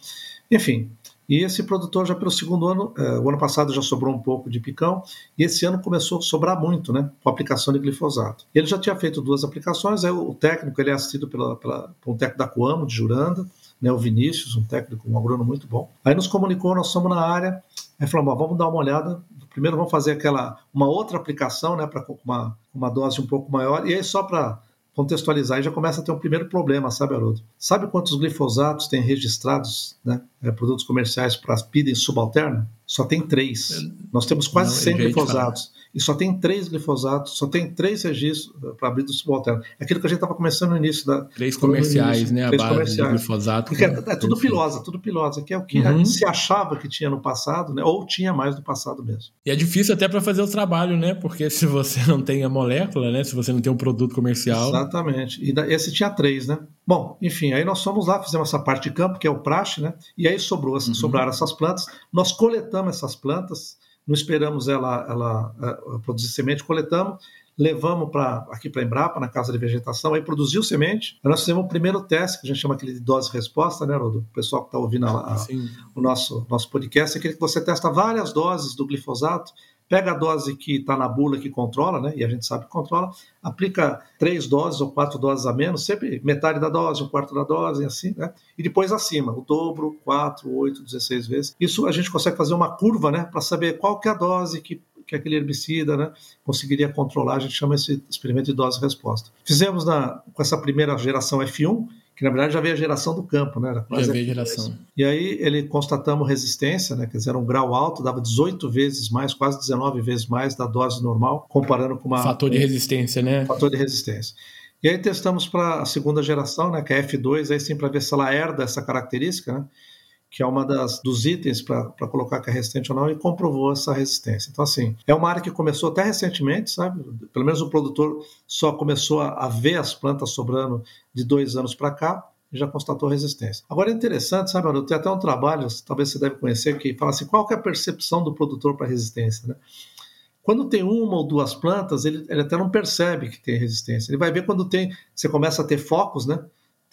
Enfim, e esse produtor já pelo segundo ano, eh, o ano passado já sobrou um pouco de picão, e esse ano começou a sobrar muito, né, com a aplicação de glifosato. Ele já tinha feito duas aplicações, aí o técnico, ele é assistido pela, pela, por um técnico da Coamo, de Juranda, né, o Vinícius, um técnico, um agrônomo muito bom. Aí nos comunicou, nós somos na área, aí falamos, ó, vamos dar uma olhada, primeiro vamos fazer aquela, uma outra aplicação, né, pra, uma, uma dose um pouco maior, e aí só para contextualizar, e já começa a ter um primeiro problema, sabe, Haroldo? Sabe quantos glifosatos tem registrados, né, produtos comerciais para as Bidens subalternas? Só tem três. Eu, Nós temos quase não, cem glifosatos. E só tem três glifosatos, só tem três registros para Bidens subalternas. É aquilo que a gente estava começando no início. Da, três comerciais, início, né? Três a base comerciais. De glifosato. Porque é, é tudo pilosa, tudo pilosa, que é o que uhum. se achava que tinha no passado, né? Ou tinha mais no passado mesmo. E é difícil até para fazer o trabalho, né? Porque se você não tem a molécula, né? Se você não tem um produto comercial... Exatamente. E da, esse tinha três, né? Bom, enfim, aí nós fomos lá, fizemos essa parte de campo, que é o praxe, né? E aí sobrou, assim, uhum. sobraram essas plantas. Nós coletamos essas plantas, não esperamos ela, ela, ela produzir semente, coletamos, levamos pra, aqui para a Embrapa, na Casa de Vegetação, aí produziu semente. Aí nós fizemos o primeiro teste, que a gente chama aquele de dose-resposta, né, Haroldo? O pessoal que está ouvindo a, a, o nosso, nosso podcast, é aquele que você testa várias doses do glifosato, pega a dose que está na bula que controla, né? E a gente sabe que controla, aplica três doses ou quatro doses a menos, sempre metade da dose, um quarto da dose, e assim, né? E depois acima, o dobro, quatro, oito, dezesseis vezes. Isso a gente consegue fazer uma curva, né? Para saber qual que é a dose que, que aquele herbicida, né, conseguiria controlar. A gente chama esse experimento de dose-resposta. Fizemos na, com essa primeira geração F um, que na verdade já veio a geração do campo, né? Era quase já veio a geração. Isso. E aí ele constatamos resistência, né? Quer dizer, era um grau alto, dava dezoito vezes mais, quase dezenove vezes mais da dose normal, comparando com uma... Fator de resistência, né? Fator de resistência. E aí testamos para a segunda geração, né? Que é a F dois, aí sim para ver se ela herda essa característica, né? Que é uma das, dos itens para colocar que é resistente ou não, e comprovou essa resistência. Então, assim, é uma área que começou até recentemente, sabe? Pelo menos o produtor só começou a, a ver as plantas sobrando de dois anos para cá e já constatou resistência. Agora é interessante, sabe, Haroldo? Tem até um trabalho, talvez você deve conhecer, que fala assim, qual que é a percepção do produtor para resistência, né? Quando tem uma ou duas plantas, ele, ele até não percebe que tem resistência. Ele vai ver quando tem, você começa a ter focos, né?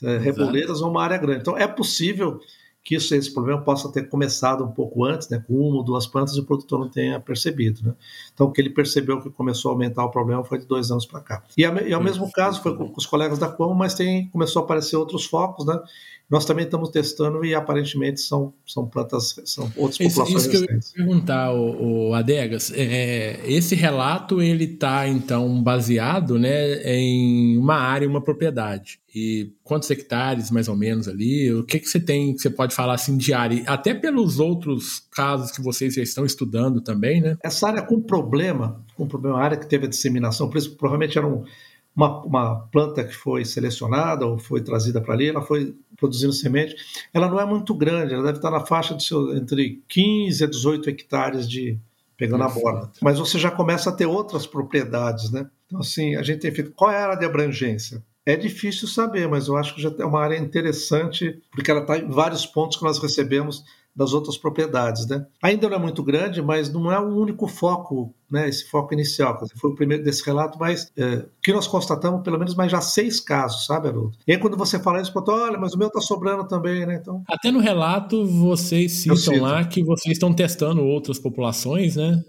É, reboleiras ou uma área grande. Então, é possível... que isso, esse problema possa ter começado um pouco antes, né, com uma ou duas plantas, e o produtor não tenha percebido, né? Então, o que ele percebeu que começou a aumentar o problema foi de dois anos para cá. E, a, e ao mesmo caso, foi com, com os colegas da Coamo, mas tem, começou a aparecer outros focos, né? Nós também estamos testando e, aparentemente, são, são plantas, são outras populações. Isso, isso que eu ia perguntar, o, o Adegas, é, esse relato, ele está, então, baseado, né, em uma área, uma propriedade. E quantos hectares, mais ou menos, ali? O que, que você tem, que você pode falar, assim, de área? Até pelos outros casos que vocês já estão estudando também, né? Essa área com problema, com problema, a área que teve a disseminação, por isso, provavelmente era um... Uma, uma planta que foi selecionada ou foi trazida para ali, ela foi produzindo semente, ela não é muito grande, ela deve estar na faixa de seu, entre quinze a dezoito hectares de pegando a borda. Mas você já começa a ter outras propriedades, né? Então, assim, a gente tem feito... Qual é a área de abrangência? É difícil saber, mas eu acho que já é uma área interessante, porque ela está em vários pontos que nós recebemos das outras propriedades, né? Ainda não é muito grande, mas não é o único foco, né? Esse foco inicial, foi o primeiro desse relato, mas é, que nós constatamos pelo menos mais já seis casos, sabe, Haroldo? E aí quando você fala isso, eu falo, olha, mas o meu tá sobrando também, né? Então... Até no relato vocês citam lá que vocês estão testando outras populações, né?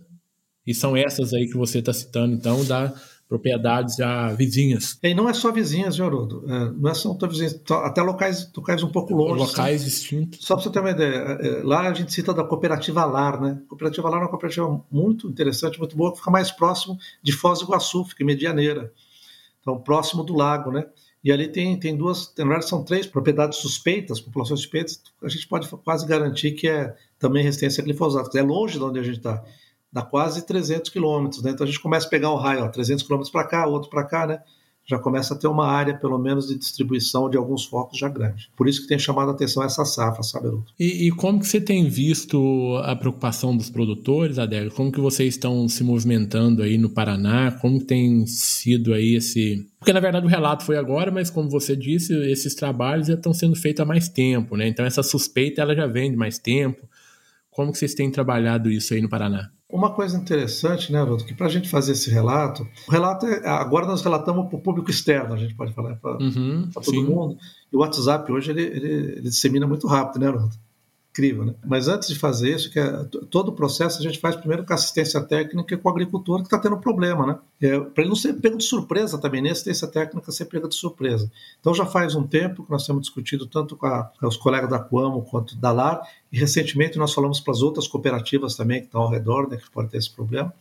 E são essas aí que você está citando, então, da... propriedades já vizinhas. E não é só vizinhas, viu, Haroldo? É, não é só vizinhas, até locais, locais um pouco longe. Locais sabe? Distintos. Só para você ter uma ideia, é, lá a gente cita da cooperativa LAR, né? Cooperativa LAR é uma cooperativa muito interessante, muito boa, que fica mais próximo de Foz do Iguaçu, fica em Medianeira. Então, próximo do lago, né? E ali tem, tem duas, na verdade são três propriedades suspeitas, populações suspeitas, a gente pode quase garantir que é também resistência a glifosato, é longe de onde a gente está. Dá quase trezentos quilômetros, né? Então a gente começa a pegar o raio, ó, trezentos quilômetros para cá, outro para cá, né? Já começa a ter uma área, pelo menos, de distribuição de alguns focos já grande. Por isso que tem chamado a atenção essa safra, sabe, Luto? E, e como que você tem visto a preocupação dos produtores, Adélio? Como que vocês estão se movimentando aí no Paraná? Como que tem sido aí esse... Porque, na verdade, o relato foi agora, mas, como você disse, esses trabalhos já estão sendo feitos há mais tempo, né? Então essa suspeita, ela já vem de mais tempo. Como que vocês têm trabalhado isso aí no Paraná? Uma coisa interessante, né, Haroldo, que para a gente fazer esse relato, o relato é, agora nós relatamos para o público externo, a gente pode falar para uhum, todo sim. mundo. E o WhatsApp hoje ele, ele, ele dissemina muito rápido, né, Haroldo? Incrível, né? Mas antes de fazer isso, que é, todo o processo a gente faz primeiro com assistência técnica e com o agricultor que está tendo problema, né? É, para ele não ser pego de surpresa também, nem assistência técnica ser pega de surpresa. Então já faz um tempo que nós temos discutido tanto com, a, com os colegas da Coamo quanto da L A R, e recentemente nós falamos para as outras cooperativas também que estão ao redor, né, que podem ter esse problema.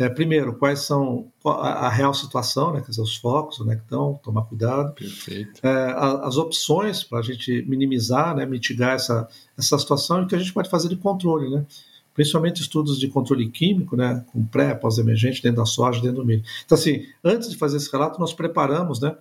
É, primeiro, quais são a, a real situação, né? Quer dizer, os focos, né, que estão, tomar cuidado. Perfeito. É, a, as opções para a gente minimizar, né, mitigar essa... essa situação, e que a gente pode fazer de controle, né? Principalmente estudos de controle químico, né, com pré, pós-emergente, dentro da soja, dentro do milho. Então, assim, antes de fazer esse relato, nós preparamos, né,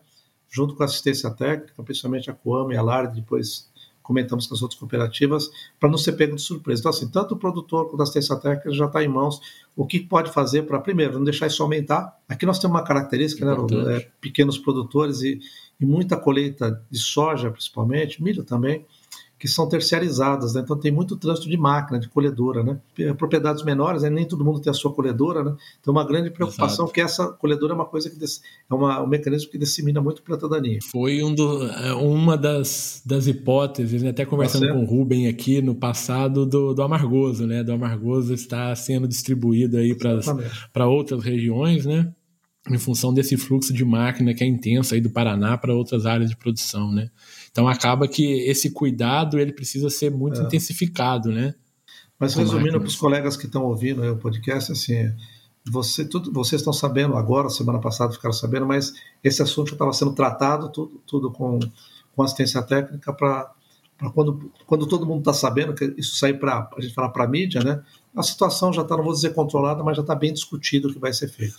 junto com a assistência técnica, principalmente a Coamo e a L A R, depois comentamos com as outras cooperativas, para não ser pego de surpresa. Então, assim, tanto o produtor quanto a assistência técnica já está em mãos o que pode fazer para, primeiro, não deixar isso aumentar. Aqui nós temos uma característica, né, é, pequenos produtores e, e muita colheita de soja, principalmente, milho também, que são terciarizadas, né? Então tem muito trânsito de máquina, de colhedora, né? Propriedades menores, né? Nem todo mundo tem a sua colhedora, né? Então uma grande preocupação. Exato. Que essa colhedora é uma coisa que des... é uma, um mecanismo que dissemina muito planta daninha. Foi um do, uma das, das hipóteses, né? Até conversando tá com o Ruben aqui no passado do, do amargoso, né? Do amargoso está sendo distribuído aí para outras regiões, né? Em função desse fluxo de máquina que é intenso aí do Paraná para outras áreas de produção, né? Então acaba que esse cuidado ele precisa ser muito é. intensificado, né? Mas com resumindo para os colegas que estão ouvindo aí o podcast, assim, você, tudo, vocês estão sabendo agora, semana passada ficaram sabendo, mas esse assunto já estava sendo tratado tudo, tudo com, com assistência técnica para quando, quando todo mundo está sabendo, que isso sai para a gente falar para a mídia, né? A situação já está, não vou dizer controlada, mas já está bem discutido o que vai ser feito.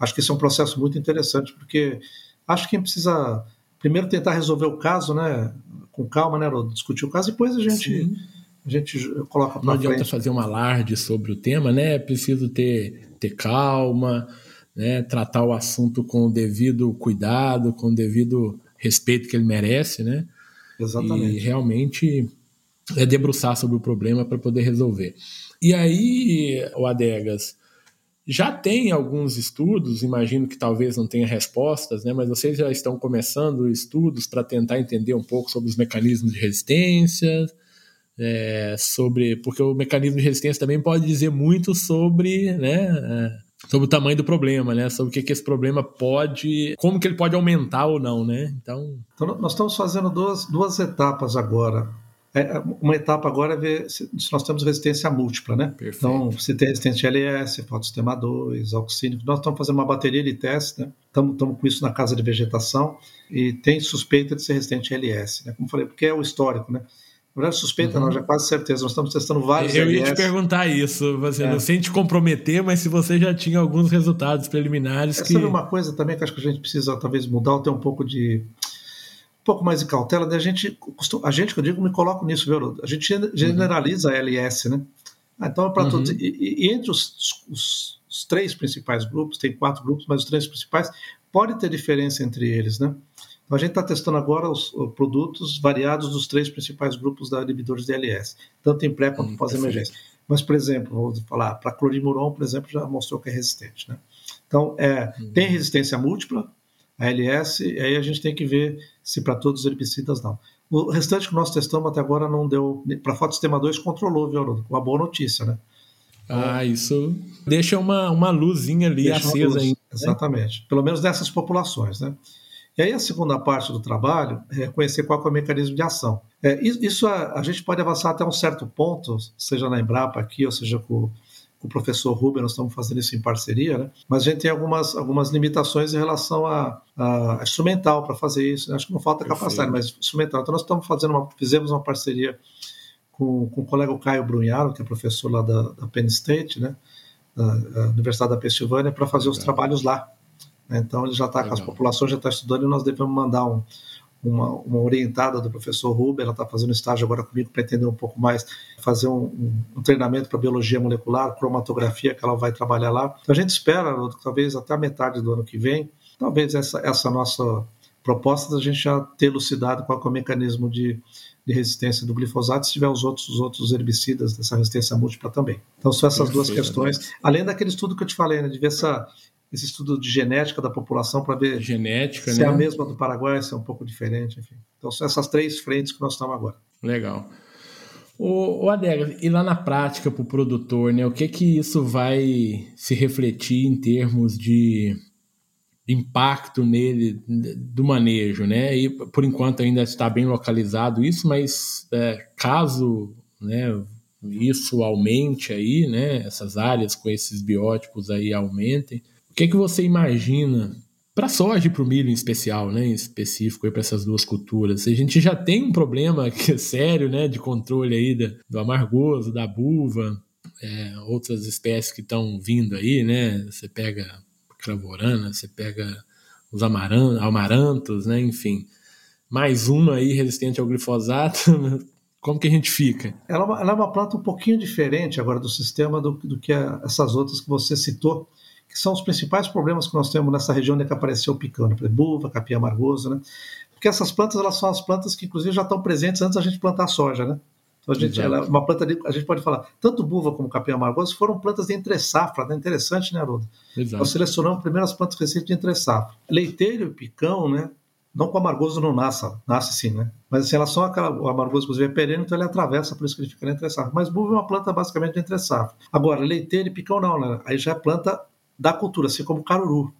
Acho que esse é um processo muito interessante, porque acho que quem precisa primeiro tentar resolver o caso, né, com calma, né, discutir o caso, e depois a gente, a gente coloca para frente. Não adianta fazer um alarde sobre o tema, né? É preciso ter, ter calma, né, tratar o assunto com o devido cuidado, com o devido respeito que ele merece, né? Exatamente. E realmente é debruçar sobre o problema para poder resolver. E aí, o Adegas, já tem alguns estudos, imagino que talvez não tenha respostas, né? Mas vocês já estão começando estudos para tentar entender um pouco sobre os mecanismos de resistência, é, sobre, porque o mecanismo de resistência também pode dizer muito sobre, né, sobre o tamanho do problema, né? Sobre o que, que esse problema pode, como que ele pode aumentar ou não, né? Então, então nós estamos fazendo duas, duas etapas agora. Uma etapa agora é ver se nós temos resistência múltipla, né? Perfeito. Então, se tem resistência L S, fotossistema dois, auxínico, nós estamos fazendo uma bateria de teste, né? Estamos com isso na casa de vegetação e tem suspeita de ser resistente L S, né? Como falei, porque é o histórico, né? Na verdade, suspeita uhum. não, já quase certeza, nós estamos testando vários Eu L S. Ia te perguntar isso, você, é. não sem te comprometer, mas se você já tinha alguns resultados preliminares que... Sabe uma coisa também que acho que a gente precisa talvez mudar, ter um pouco de... um pouco mais de cautela, né? a gente, a gente, que eu digo, me coloco nisso, viu? A gente generaliza uhum. a L S, né? Ah, então é para uhum. todos. E, e entre os, os, os três principais grupos, tem quatro grupos, mas os três principais, pode ter diferença entre eles, né? Então a gente está testando agora os, os produtos variados dos três principais grupos de inibidores de L S, tanto em pré quanto uhum, pós-emergência. Mas, por exemplo, vou falar, para clorimuron, por exemplo, já mostrou que é resistente, né? Então, é, uhum. tem resistência múltipla, a L S, e aí a gente tem que ver se para todos os herbicidas não. O restante que nós testamos até agora não deu... Para fotossistema dois controlou, viu, Haroldo? Uma boa notícia, né? Ah, isso deixa uma, uma luzinha ali deixa acesa. Luz, ainda, né? Exatamente. Pelo menos nessas populações, né? E aí a segunda parte do trabalho é conhecer qual é o mecanismo de ação. É, isso a, a gente pode avançar até um certo ponto, seja na Embrapa aqui, ou seja com... o professor Ruben, nós estamos fazendo isso em parceria, né? Mas a gente tem algumas, algumas limitações em relação a, a instrumental para fazer isso, né? Acho que não falta capacidade, mas instrumental. Então nós estamos fazendo uma, fizemos uma parceria com, com o colega Caio Brunharo, que é professor lá da, da Penn State, né? da, da Universidade da Pensilvânia, para fazer Legal. os trabalhos lá. Então ele já está com as populações, já está estudando, e nós devemos mandar um, uma, uma orientada do professor Ruben, ela está fazendo estágio agora comigo para entender um pouco mais, fazer um, um, um treinamento para biologia molecular, cromatografia, que ela vai trabalhar lá. Então a gente espera, talvez até a metade do ano que vem, talvez essa, essa nossa propostas, a gente já ter elucidado qual é o mecanismo de, de resistência do glifosato, se tiver os outros, os outros herbicidas dessa resistência múltipla também. Então, são essas duas questões. Além daquele estudo que eu te falei, né, de ver essa, esse estudo de genética da população para ver genética, se né? é a mesma do Paraguai, se é um pouco diferente, enfim. Então, são essas três frentes que nós estamos agora. Legal. O, o Adegas, e lá na prática para o produtor, né, o que que isso vai se refletir em termos de impacto nele do manejo, né? E por enquanto ainda está bem localizado isso, mas é, caso, né, isso aumente aí, né, essas áreas com esses bióticos aí aumentem, o que que você imagina para a soja e para o milho em especial, né, em específico para essas duas culturas? A gente já tem um problema que é sério, né, de controle aí da, do amargoso, da buva, é, outras espécies que estão vindo aí, né? Você pega cravourana, você pega os amaran- amarantos, né, enfim. Mais uma aí resistente ao glifosato. Como que a gente fica? Ela é uma, ela é uma planta um pouquinho diferente agora do sistema do, do que a, essas outras que você citou, que são os principais problemas que nós temos nessa região onde apareceu o picão, né? Buva, capim amargoso, né? Porque essas plantas, elas são as plantas que, inclusive, já estão presentes antes da gente plantar soja, né? Então, a gente, ela, uma planta, a gente pode falar, tanto buva como capim amargoso foram plantas de entre-safra, né? Interessante, né, Haroldo? Nós selecionamos primeiro as plantas recentes de entre-safra. Leiteiro e picão, né? Não que o amargoso não nasça, nasce sim, né? Mas assim, elas são aquela, o amargoso, inclusive, é perene, então ele atravessa, por isso que ele fica na entre-safra. Mas buva é uma planta basicamente de entre-safra. Agora, leiteiro e picão não, né? Aí já é planta da cultura, assim como caruru.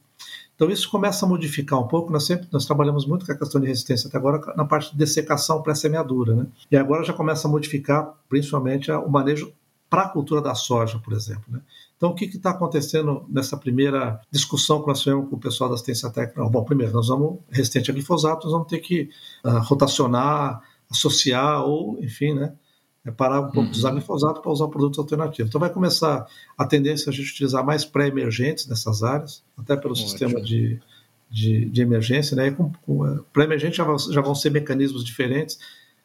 Então isso começa a modificar um pouco, nós sempre nós trabalhamos muito com a questão de resistência até agora na parte de dessecação pré-semeadura, né? E agora já começa a modificar principalmente o manejo para a cultura da soja, por exemplo, né? Então o que está acontecendo nessa primeira discussão que nós tivemos com o pessoal da assistência técnica? Bom, primeiro, nós vamos, resistente a glifosato, nós vamos ter que uh, rotacionar, associar ou, enfim, né? É parar um pouco de usar glifosato para usar produtos alternativos. Então vai começar a tendência a gente utilizar mais pré-emergentes nessas áreas, até pelo Ótimo. Sistema de, de, de emergência, né? E com, com, pré-emergente já vão, já vão ser mecanismos diferentes.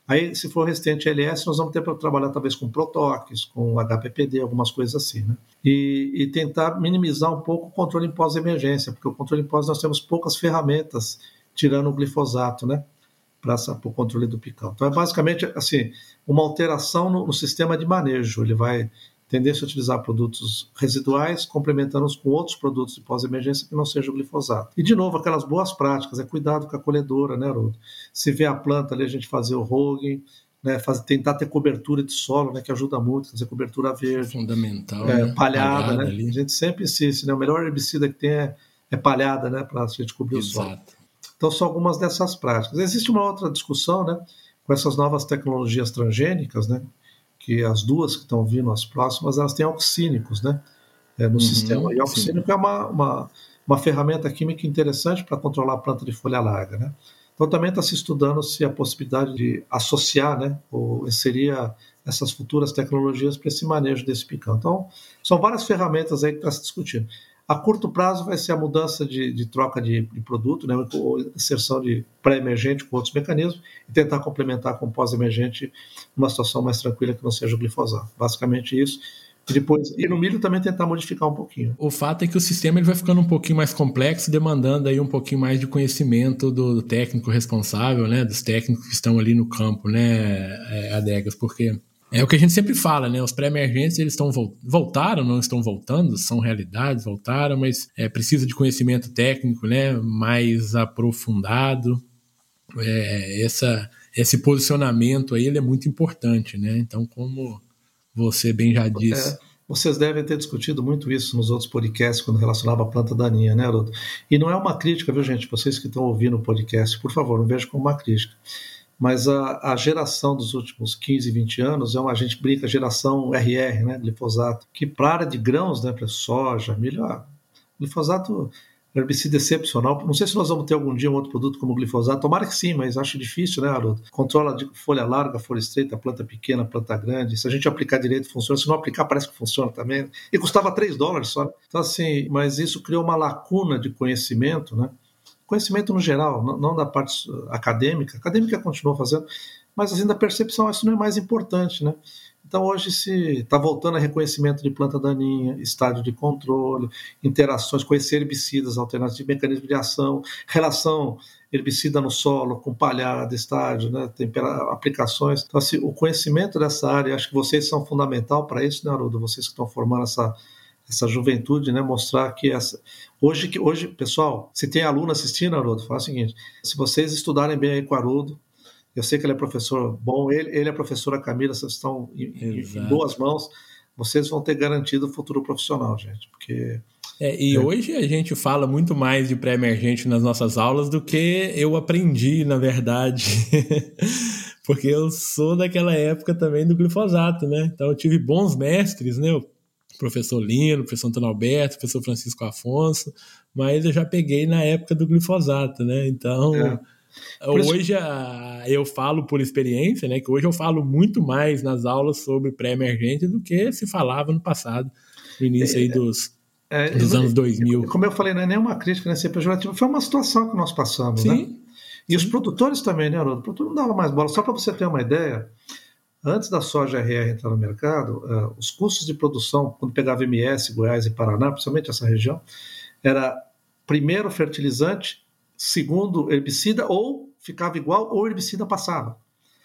Aí, se for resistente a L S, nós vamos ter para trabalhar talvez com protoques, com H P P D, algumas coisas assim, né? E, e tentar minimizar um pouco o controle em pós-emergência, porque o controle em pós nós temos poucas ferramentas, tirando o glifosato, né? Para o controle do picão. Então é basicamente assim, uma alteração no, no sistema de manejo. Ele vai tender a utilizar produtos residuais, complementando-os com outros produtos de pós-emergência que não seja o glifosato. E de novo, aquelas boas práticas, é cuidado com a colhedora, né, Haroldo? Se vê a planta ali, a gente fazer o roguing, né, fazer, tentar ter cobertura de solo, né, que ajuda muito, fazer cobertura verde. Fundamental, é, né? Palhada, palhada, né? Ali. A gente sempre insiste, né? O melhor herbicida que tem é, é palhada, né, para a gente cobrir o solo. Exato. Então, são algumas dessas práticas. Existe uma outra discussão, né, com essas novas tecnologias transgênicas, né, que as duas que estão vindo, as próximas, elas têm auxínicos, né, é, no uhum, sistema. E auxínico sim. é uma, uma, uma ferramenta química interessante para controlar a planta de folha larga, né. Então, também está se estudando se a possibilidade de associar, né, ou inserir essas futuras tecnologias para esse manejo desse picão. Então, são várias ferramentas aí que está se discutindo. A curto prazo vai ser a mudança de, de troca de, de produto, né, ou inserção de pré-emergente com outros mecanismos e tentar complementar com pós-emergente numa situação mais tranquila que não seja o glifosato. Basicamente isso. E depois, e no milho também tentar modificar um pouquinho. O fato é que o sistema ele vai ficando um pouquinho mais complexo, demandando aí um pouquinho mais de conhecimento do, do técnico responsável, né, dos técnicos que estão ali no campo, né, Adegas, porque... É o que a gente sempre fala, né? Os pré-emergentes, eles estão vo- voltaram, não estão voltando, são realidades, voltaram, mas é, precisa de conhecimento técnico, né? Mais aprofundado. É, essa, esse posicionamento aí, ele é muito importante, né? Então, como você bem já disse... É, vocês devem ter discutido muito isso nos outros podcasts, quando relacionava a planta daninha, né, Haroldo? E não é uma crítica, viu, gente? Vocês que estão ouvindo o podcast, por favor, não vejam como uma crítica. Mas a, a geração dos últimos quinze, vinte anos é uma, a gente brinca, geração R R, né, glifosato, que para área de grãos, né, para soja, milho, ah, glifosato é um herbicida excepcional. Não sei se nós vamos ter algum dia um outro produto como o glifosato, tomara que sim, mas acho difícil, né, Haroldo? Controla de folha larga, folha estreita, planta pequena, planta grande. Se a gente aplicar direito, funciona. Se não aplicar, parece que funciona também. E custava três dólares só. Então, assim, mas isso criou uma lacuna de conhecimento, né? Conhecimento no geral, não da parte acadêmica, a acadêmica continua fazendo, mas assim, da percepção, isso não é mais importante, né? Então, hoje se está voltando a reconhecimento de planta daninha, estádio de controle, interações, conhecer herbicidas alternativos, mecanismo de ação, relação herbicida no solo, com palhada, estádio, né, tempera, aplicações. Então, assim, o conhecimento dessa área, acho que vocês são fundamental para isso, né, Haroldo? Vocês que estão formando essa... essa juventude, né, mostrar que essa... Hoje, que, hoje, pessoal, se tem aluno assistindo, Haroldo, fala o seguinte, se vocês estudarem bem aí com o Haroldo, eu sei que ele é professor bom, ele, ele é professora Camila, vocês estão em, em boas mãos, vocês vão ter garantido o futuro profissional, gente, porque... É, e é. Hoje a gente fala muito mais de pré-emergente nas nossas aulas do que eu aprendi, na verdade, porque eu sou daquela época também do glifosato, né, então eu tive bons mestres, né, eu... professor Lino, professor Antônio Alberto, professor Francisco Afonso, mas eu já peguei na época do glifosato, né? Então, é. hoje isso... a, eu falo por experiência, né? Que hoje eu falo muito mais nas aulas sobre pré-emergente do que se falava no passado, no início é, aí dos, é, dos é, anos dois mil. Como eu falei, não é nenhuma crítica, né? Ser pejorativa, foi uma situação que nós passamos, Sim. né? E os produtores também, né, Haroldo? O produtor não dava mais bola. Só para você ter uma ideia... Antes da soja R R entrar no mercado, uh, os custos de produção, quando pegava M S, Goiás e Paraná, principalmente essa região, era primeiro fertilizante, segundo herbicida, ou ficava igual, ou herbicida passava.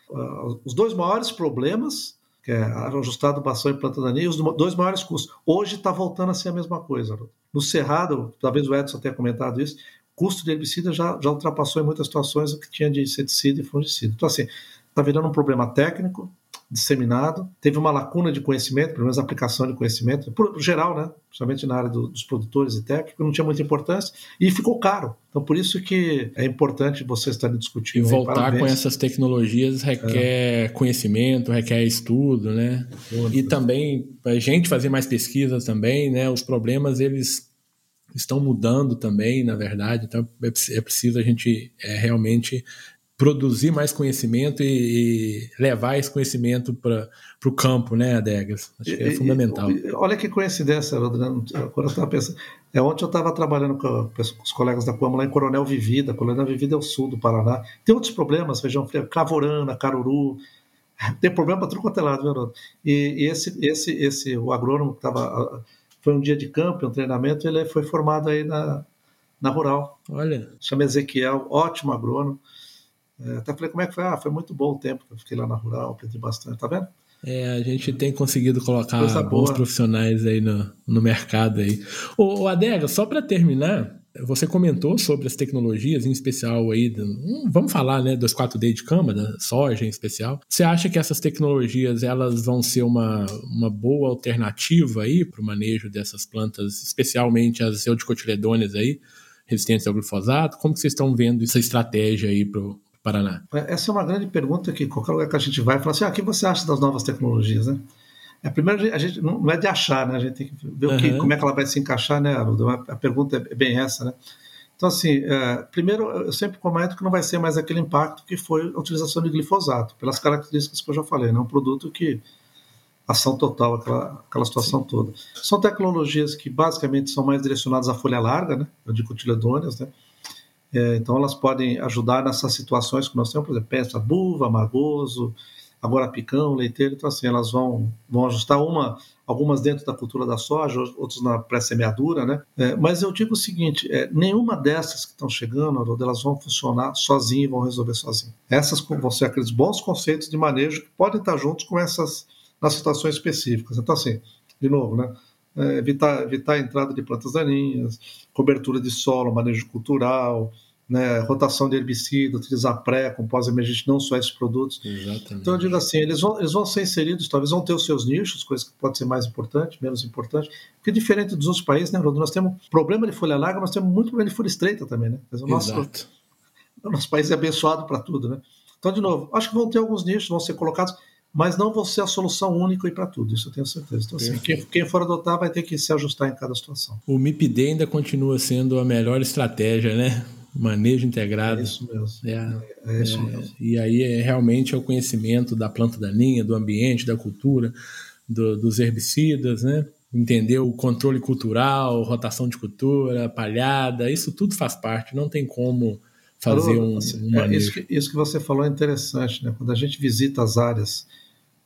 Uh, os dois maiores problemas, que é ajustado adubação e planta daninha, os dois maiores custos. Hoje está voltando a ser a mesma coisa. No Cerrado, talvez o Edson tenha comentado isso, custo de herbicida já, já ultrapassou em muitas situações o que tinha de inseticida e fungicida. Então, assim, está virando um problema técnico, disseminado, teve uma lacuna de conhecimento, pelo menos aplicação de conhecimento, por geral, né? Principalmente na área do, dos produtores e técnicos, não tinha muita importância e ficou caro. Então, por isso que é importante vocês estarem discutindo. E voltar com essas tecnologias requer é. conhecimento, requer estudo, né? Muito e bom. Também a gente fazer mais pesquisas também, né? Os problemas, eles estão mudando também, na verdade, então é preciso a gente é, realmente... produzir mais conhecimento e, e levar esse conhecimento para o campo, né, Adegas? Acho que é e, fundamental. E, olha que coincidência, Adriano, agora eu estava pensando. É, ontem eu estava trabalhando com, com os colegas da Coamo lá em Coronel Vivida. Coronel Vivida é o sul do Paraná. Tem outros problemas, região fria, Cravorana, Caruru. Tem problema para tudo quanto é lado, viu, e, e esse, esse, esse, o agrônomo que estava... Foi um dia de campo, um treinamento, ele foi formado aí na, na Rural. Olha. Chama Ezequiel, ótimo agrônomo. É, até falei como é que foi, ah, foi muito bom o tempo que eu fiquei lá na Rural, aprendi bastante, tá vendo? É, a gente tem conseguido colocar coisa bons boa. Profissionais aí no, no mercado aí. Ô, ô Adega, só para terminar, você comentou sobre as tecnologias, em especial aí, do, vamos falar, né, dos quatro D de cama, da soja em especial. Você acha que essas tecnologias, elas vão ser uma, uma boa alternativa aí para o manejo dessas plantas, especialmente as eudicotiledôneas aí, resistentes ao glifosato? Como que vocês estão vendo essa estratégia aí para Paraná? Essa é uma grande pergunta que qualquer lugar que a gente vai, fala assim, ah, o que você acha das novas tecnologias, né? É, primeiro, a gente não é de achar, né? A gente tem que ver uhum. o que, como é que ela vai se encaixar, né, Haroldo? A pergunta é bem essa, né? Então, assim, é, primeiro, eu sempre comento que não vai ser mais aquele impacto que foi a utilização de glifosato, pelas características que eu já falei, né? Um produto que... ação total, aquela, aquela situação Sim. toda. São tecnologias que, basicamente, são mais direcionadas à folha larga, né? De cotiledôneas, né? É, então, elas podem ajudar nessas situações que nós temos, por exemplo, peça buva, amargoso, agora picão, leiteiro. Então, assim, elas vão, vão ajustar uma, algumas dentro da cultura da soja, outras na pré-semeadura, né? É, mas eu digo o seguinte, é, nenhuma dessas que estão chegando, elas vão funcionar sozinha e vão resolver sozinha. Essas vão ser aqueles bons conceitos de manejo que podem estar juntos com essas, nas situações específicas. Então, assim, de novo, né? É, evitar, evitar a entrada de plantas daninhas, cobertura de solo, manejo cultural, né, rotação de herbicida, utilizar pré, com pós-emergente, não só esses produtos. Exatamente. Então eu digo assim, eles vão, eles vão ser inseridos, talvez vão ter os seus nichos, coisas que podem ser mais importantes, menos importantes, porque diferente dos outros países, né, Rodolfo, nós temos problema de folha larga, nós temos muito problema de folha estreita também, né? Mas o nosso, Exato. O nosso país é abençoado para tudo, né? Então, de novo, acho que vão ter alguns nichos, vão ser colocados, mas não vão ser a solução única para tudo, isso eu tenho certeza. Então, assim, quem, quem for adotar vai ter que se ajustar em cada situação. O M I P D ainda continua sendo a melhor estratégia, né? Manejo integrado. É isso mesmo. É, é isso é, mesmo. E aí é realmente é o conhecimento da planta daninha, do ambiente, da cultura, do, dos herbicidas, né? Entender o controle cultural, rotação de cultura, palhada, isso tudo faz parte, não tem como fazer Alô, um, um manejo. É, isso, que, isso que você falou é interessante, né? Quando a gente visita as áreas,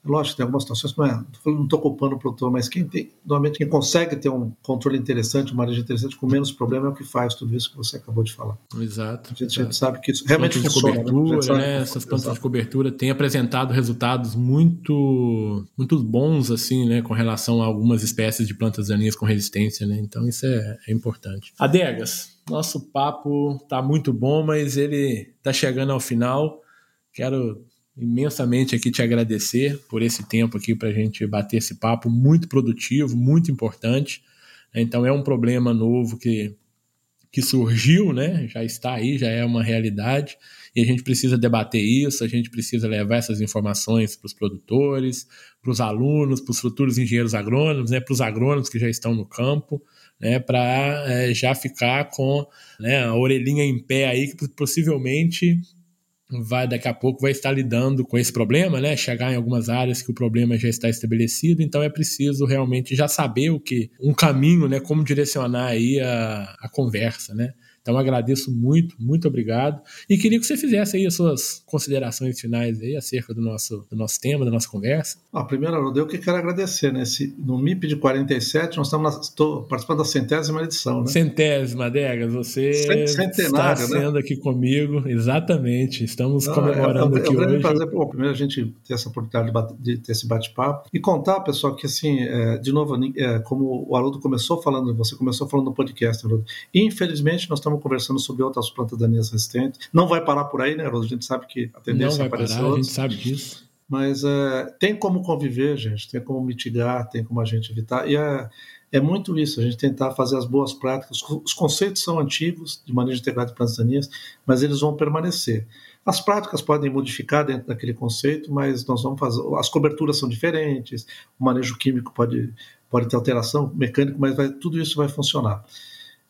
Lógico, tem algumas situações que não é, não estou culpando o produtor, mas quem tem, normalmente quem consegue ter um controle interessante, um manejo interessante, com menos problema é o que faz tudo isso que você acabou de falar. Exato. A gente, exato. A gente sabe que isso realmente plantas funciona. De cobertura, né? Né? Essas plantas exato. De cobertura têm apresentado resultados muito, muito bons, assim, né, com relação a algumas espécies de plantas daninhas com resistência, né? Então isso é, é importante. Adegas, nosso papo tá muito bom, mas ele tá chegando ao final. Quero imensamente aqui te agradecer por esse tempo aqui para a gente bater esse papo muito produtivo, muito importante. Então é um problema novo que, que surgiu, né? Já está aí, já é uma realidade e a gente precisa debater isso, a gente precisa levar essas informações para os produtores, para os alunos, para os futuros engenheiros agrônomos, né? Para os agrônomos que já estão no campo, né? Para é, já ficar com, né, a orelhinha em pé aí que possivelmente... Vai, daqui a pouco vai estar lidando com esse problema, né? Chegar em algumas áreas que o problema já está estabelecido, então é preciso realmente já saber o que, um caminho, né? Como direcionar aí a, a conversa, né? Então agradeço muito, muito obrigado e queria que você fizesse aí as suas considerações finais aí acerca do nosso, do nosso tema, da nossa conversa. Ah, primeiro, eu que quero agradecer, né? Esse, no M I P de quarenta e sete, nós estamos na, estou participando da centésima edição, né? Centésima, Adegas, você está sendo, né, aqui comigo, exatamente, estamos Não, comemorando é, é, é, aqui hoje. É um grande prazer, pô, primeiro a gente ter essa oportunidade de, de ter esse bate-papo e contar, pessoal, que assim, é, de novo, é, como o Haroldo começou falando, você começou falando no podcast, Haroldo, infelizmente nós estamos conversando sobre outras plantas daninhas resistentes. Não vai parar por aí, né, Haroldo? A gente sabe que a tendência apareceu. Não vai parar, a gente sabe disso. Mas é, tem como conviver, gente, tem como mitigar, tem como a gente evitar. E é, é muito isso, a gente tentar fazer as boas práticas. Os conceitos são antigos, de manejo integrado de plantas daninhas, mas eles vão permanecer. As práticas podem modificar dentro daquele conceito, mas nós vamos fazer... As coberturas são diferentes, o manejo químico pode, pode ter alteração, mecânico, mas vai, tudo isso vai funcionar.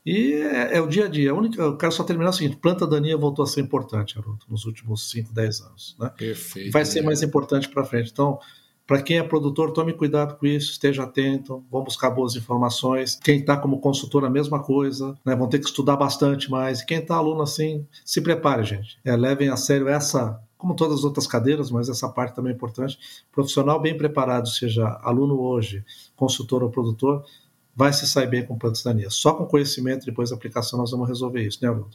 E é, é o dia a dia. A única, eu quero só terminar o seguinte: planta daninha voltou a ser importante, Haroldo, nos últimos cinco, dez anos. Né? Perfeito. Vai ser mais importante para frente. Então, para quem é produtor, tome cuidado com isso, esteja atento, vão buscar boas informações. Quem está como consultor, a mesma coisa, né? Vão ter que estudar bastante mais. E quem está aluno assim, se prepare, gente. É, levem a sério essa, como todas as outras cadeiras, mas essa parte também é importante. Profissional bem preparado, seja aluno hoje, consultor ou produtor, vai se sair bem com plantas daninhas. Só com conhecimento, depois da aplicação, nós vamos resolver isso, né, Haroldo?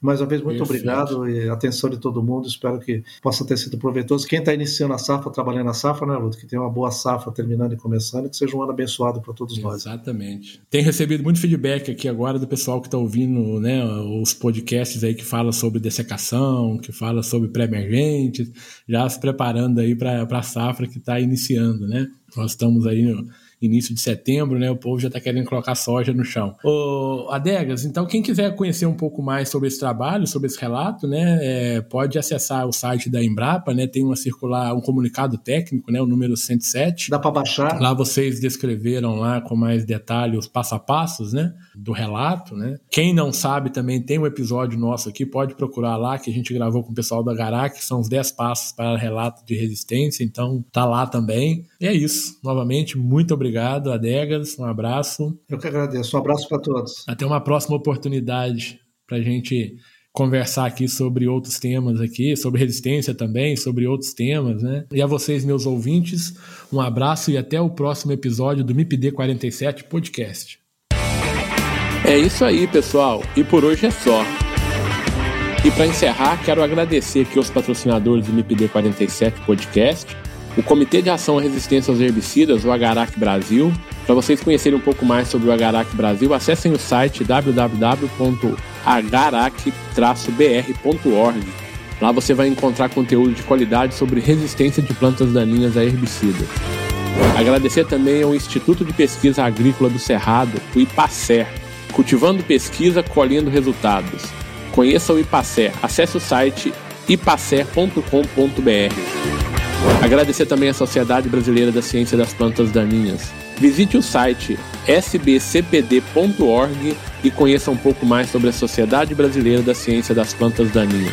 Mais uma vez, muito Perfeito. Obrigado e atenção de todo mundo. Espero que possa ter sido proveitoso. Quem está iniciando a safra, trabalhando a safra, né, Haroldo? Que tenha uma boa safra terminando e começando e que seja um ano abençoado para todos Exatamente. Nós. Exatamente. Tem recebido muito feedback aqui agora do pessoal que está ouvindo, né, os podcasts aí que fala sobre dessecação, que fala sobre pré-emergentes, já se preparando aí para a safra que está iniciando, né? Nós estamos aí no início de setembro, né? O povo já está querendo colocar soja no chão. Ô, Adegas, então quem quiser conhecer um pouco mais sobre esse trabalho, sobre esse relato, né, é, pode acessar o site da Embrapa, né? Tem uma circular, um comunicado técnico, né? O número cento e sete. Dá para baixar. Lá vocês descreveram lá com mais detalhes os passo a passos, né, do relato, né? Quem não sabe também tem um episódio nosso aqui, pode procurar lá, que a gente gravou com o pessoal da Agarac, que são os dez passos para relato de resistência, então tá lá também. E é isso. Novamente, muito obrigado. Obrigado, Adegas, um abraço. Eu que agradeço, um abraço para todos. Até uma próxima oportunidade para a gente conversar aqui sobre outros temas aqui, sobre resistência também, sobre outros temas, né? E a vocês, meus ouvintes, um abraço e até o próximo episódio do M I P de quarenta e sete Podcast. É isso aí, pessoal, e por hoje é só. E para encerrar, quero agradecer aqui aos patrocinadores do M I P de quarenta e sete Podcast, o Comitê de Ação à Resistência aos Herbicidas, o Agarac Brasil. Para vocês conhecerem um pouco mais sobre o Agarac Brasil, acessem o site w w w ponto agarac traço b r ponto org. Lá você vai encontrar conteúdo de qualidade sobre resistência de plantas daninhas a herbicidas. Agradecer também ao Instituto de Pesquisa Agrícola do Cerrado, o IPACER. Cultivando pesquisa, colhendo resultados. Conheça o IPACER. Acesse o site i p a c e r ponto com ponto b r. Agradecer também à Sociedade Brasileira da Ciência das Plantas Daninhas. Visite o site s b c p d ponto org e conheça um pouco mais sobre a Sociedade Brasileira da Ciência das Plantas Daninhas.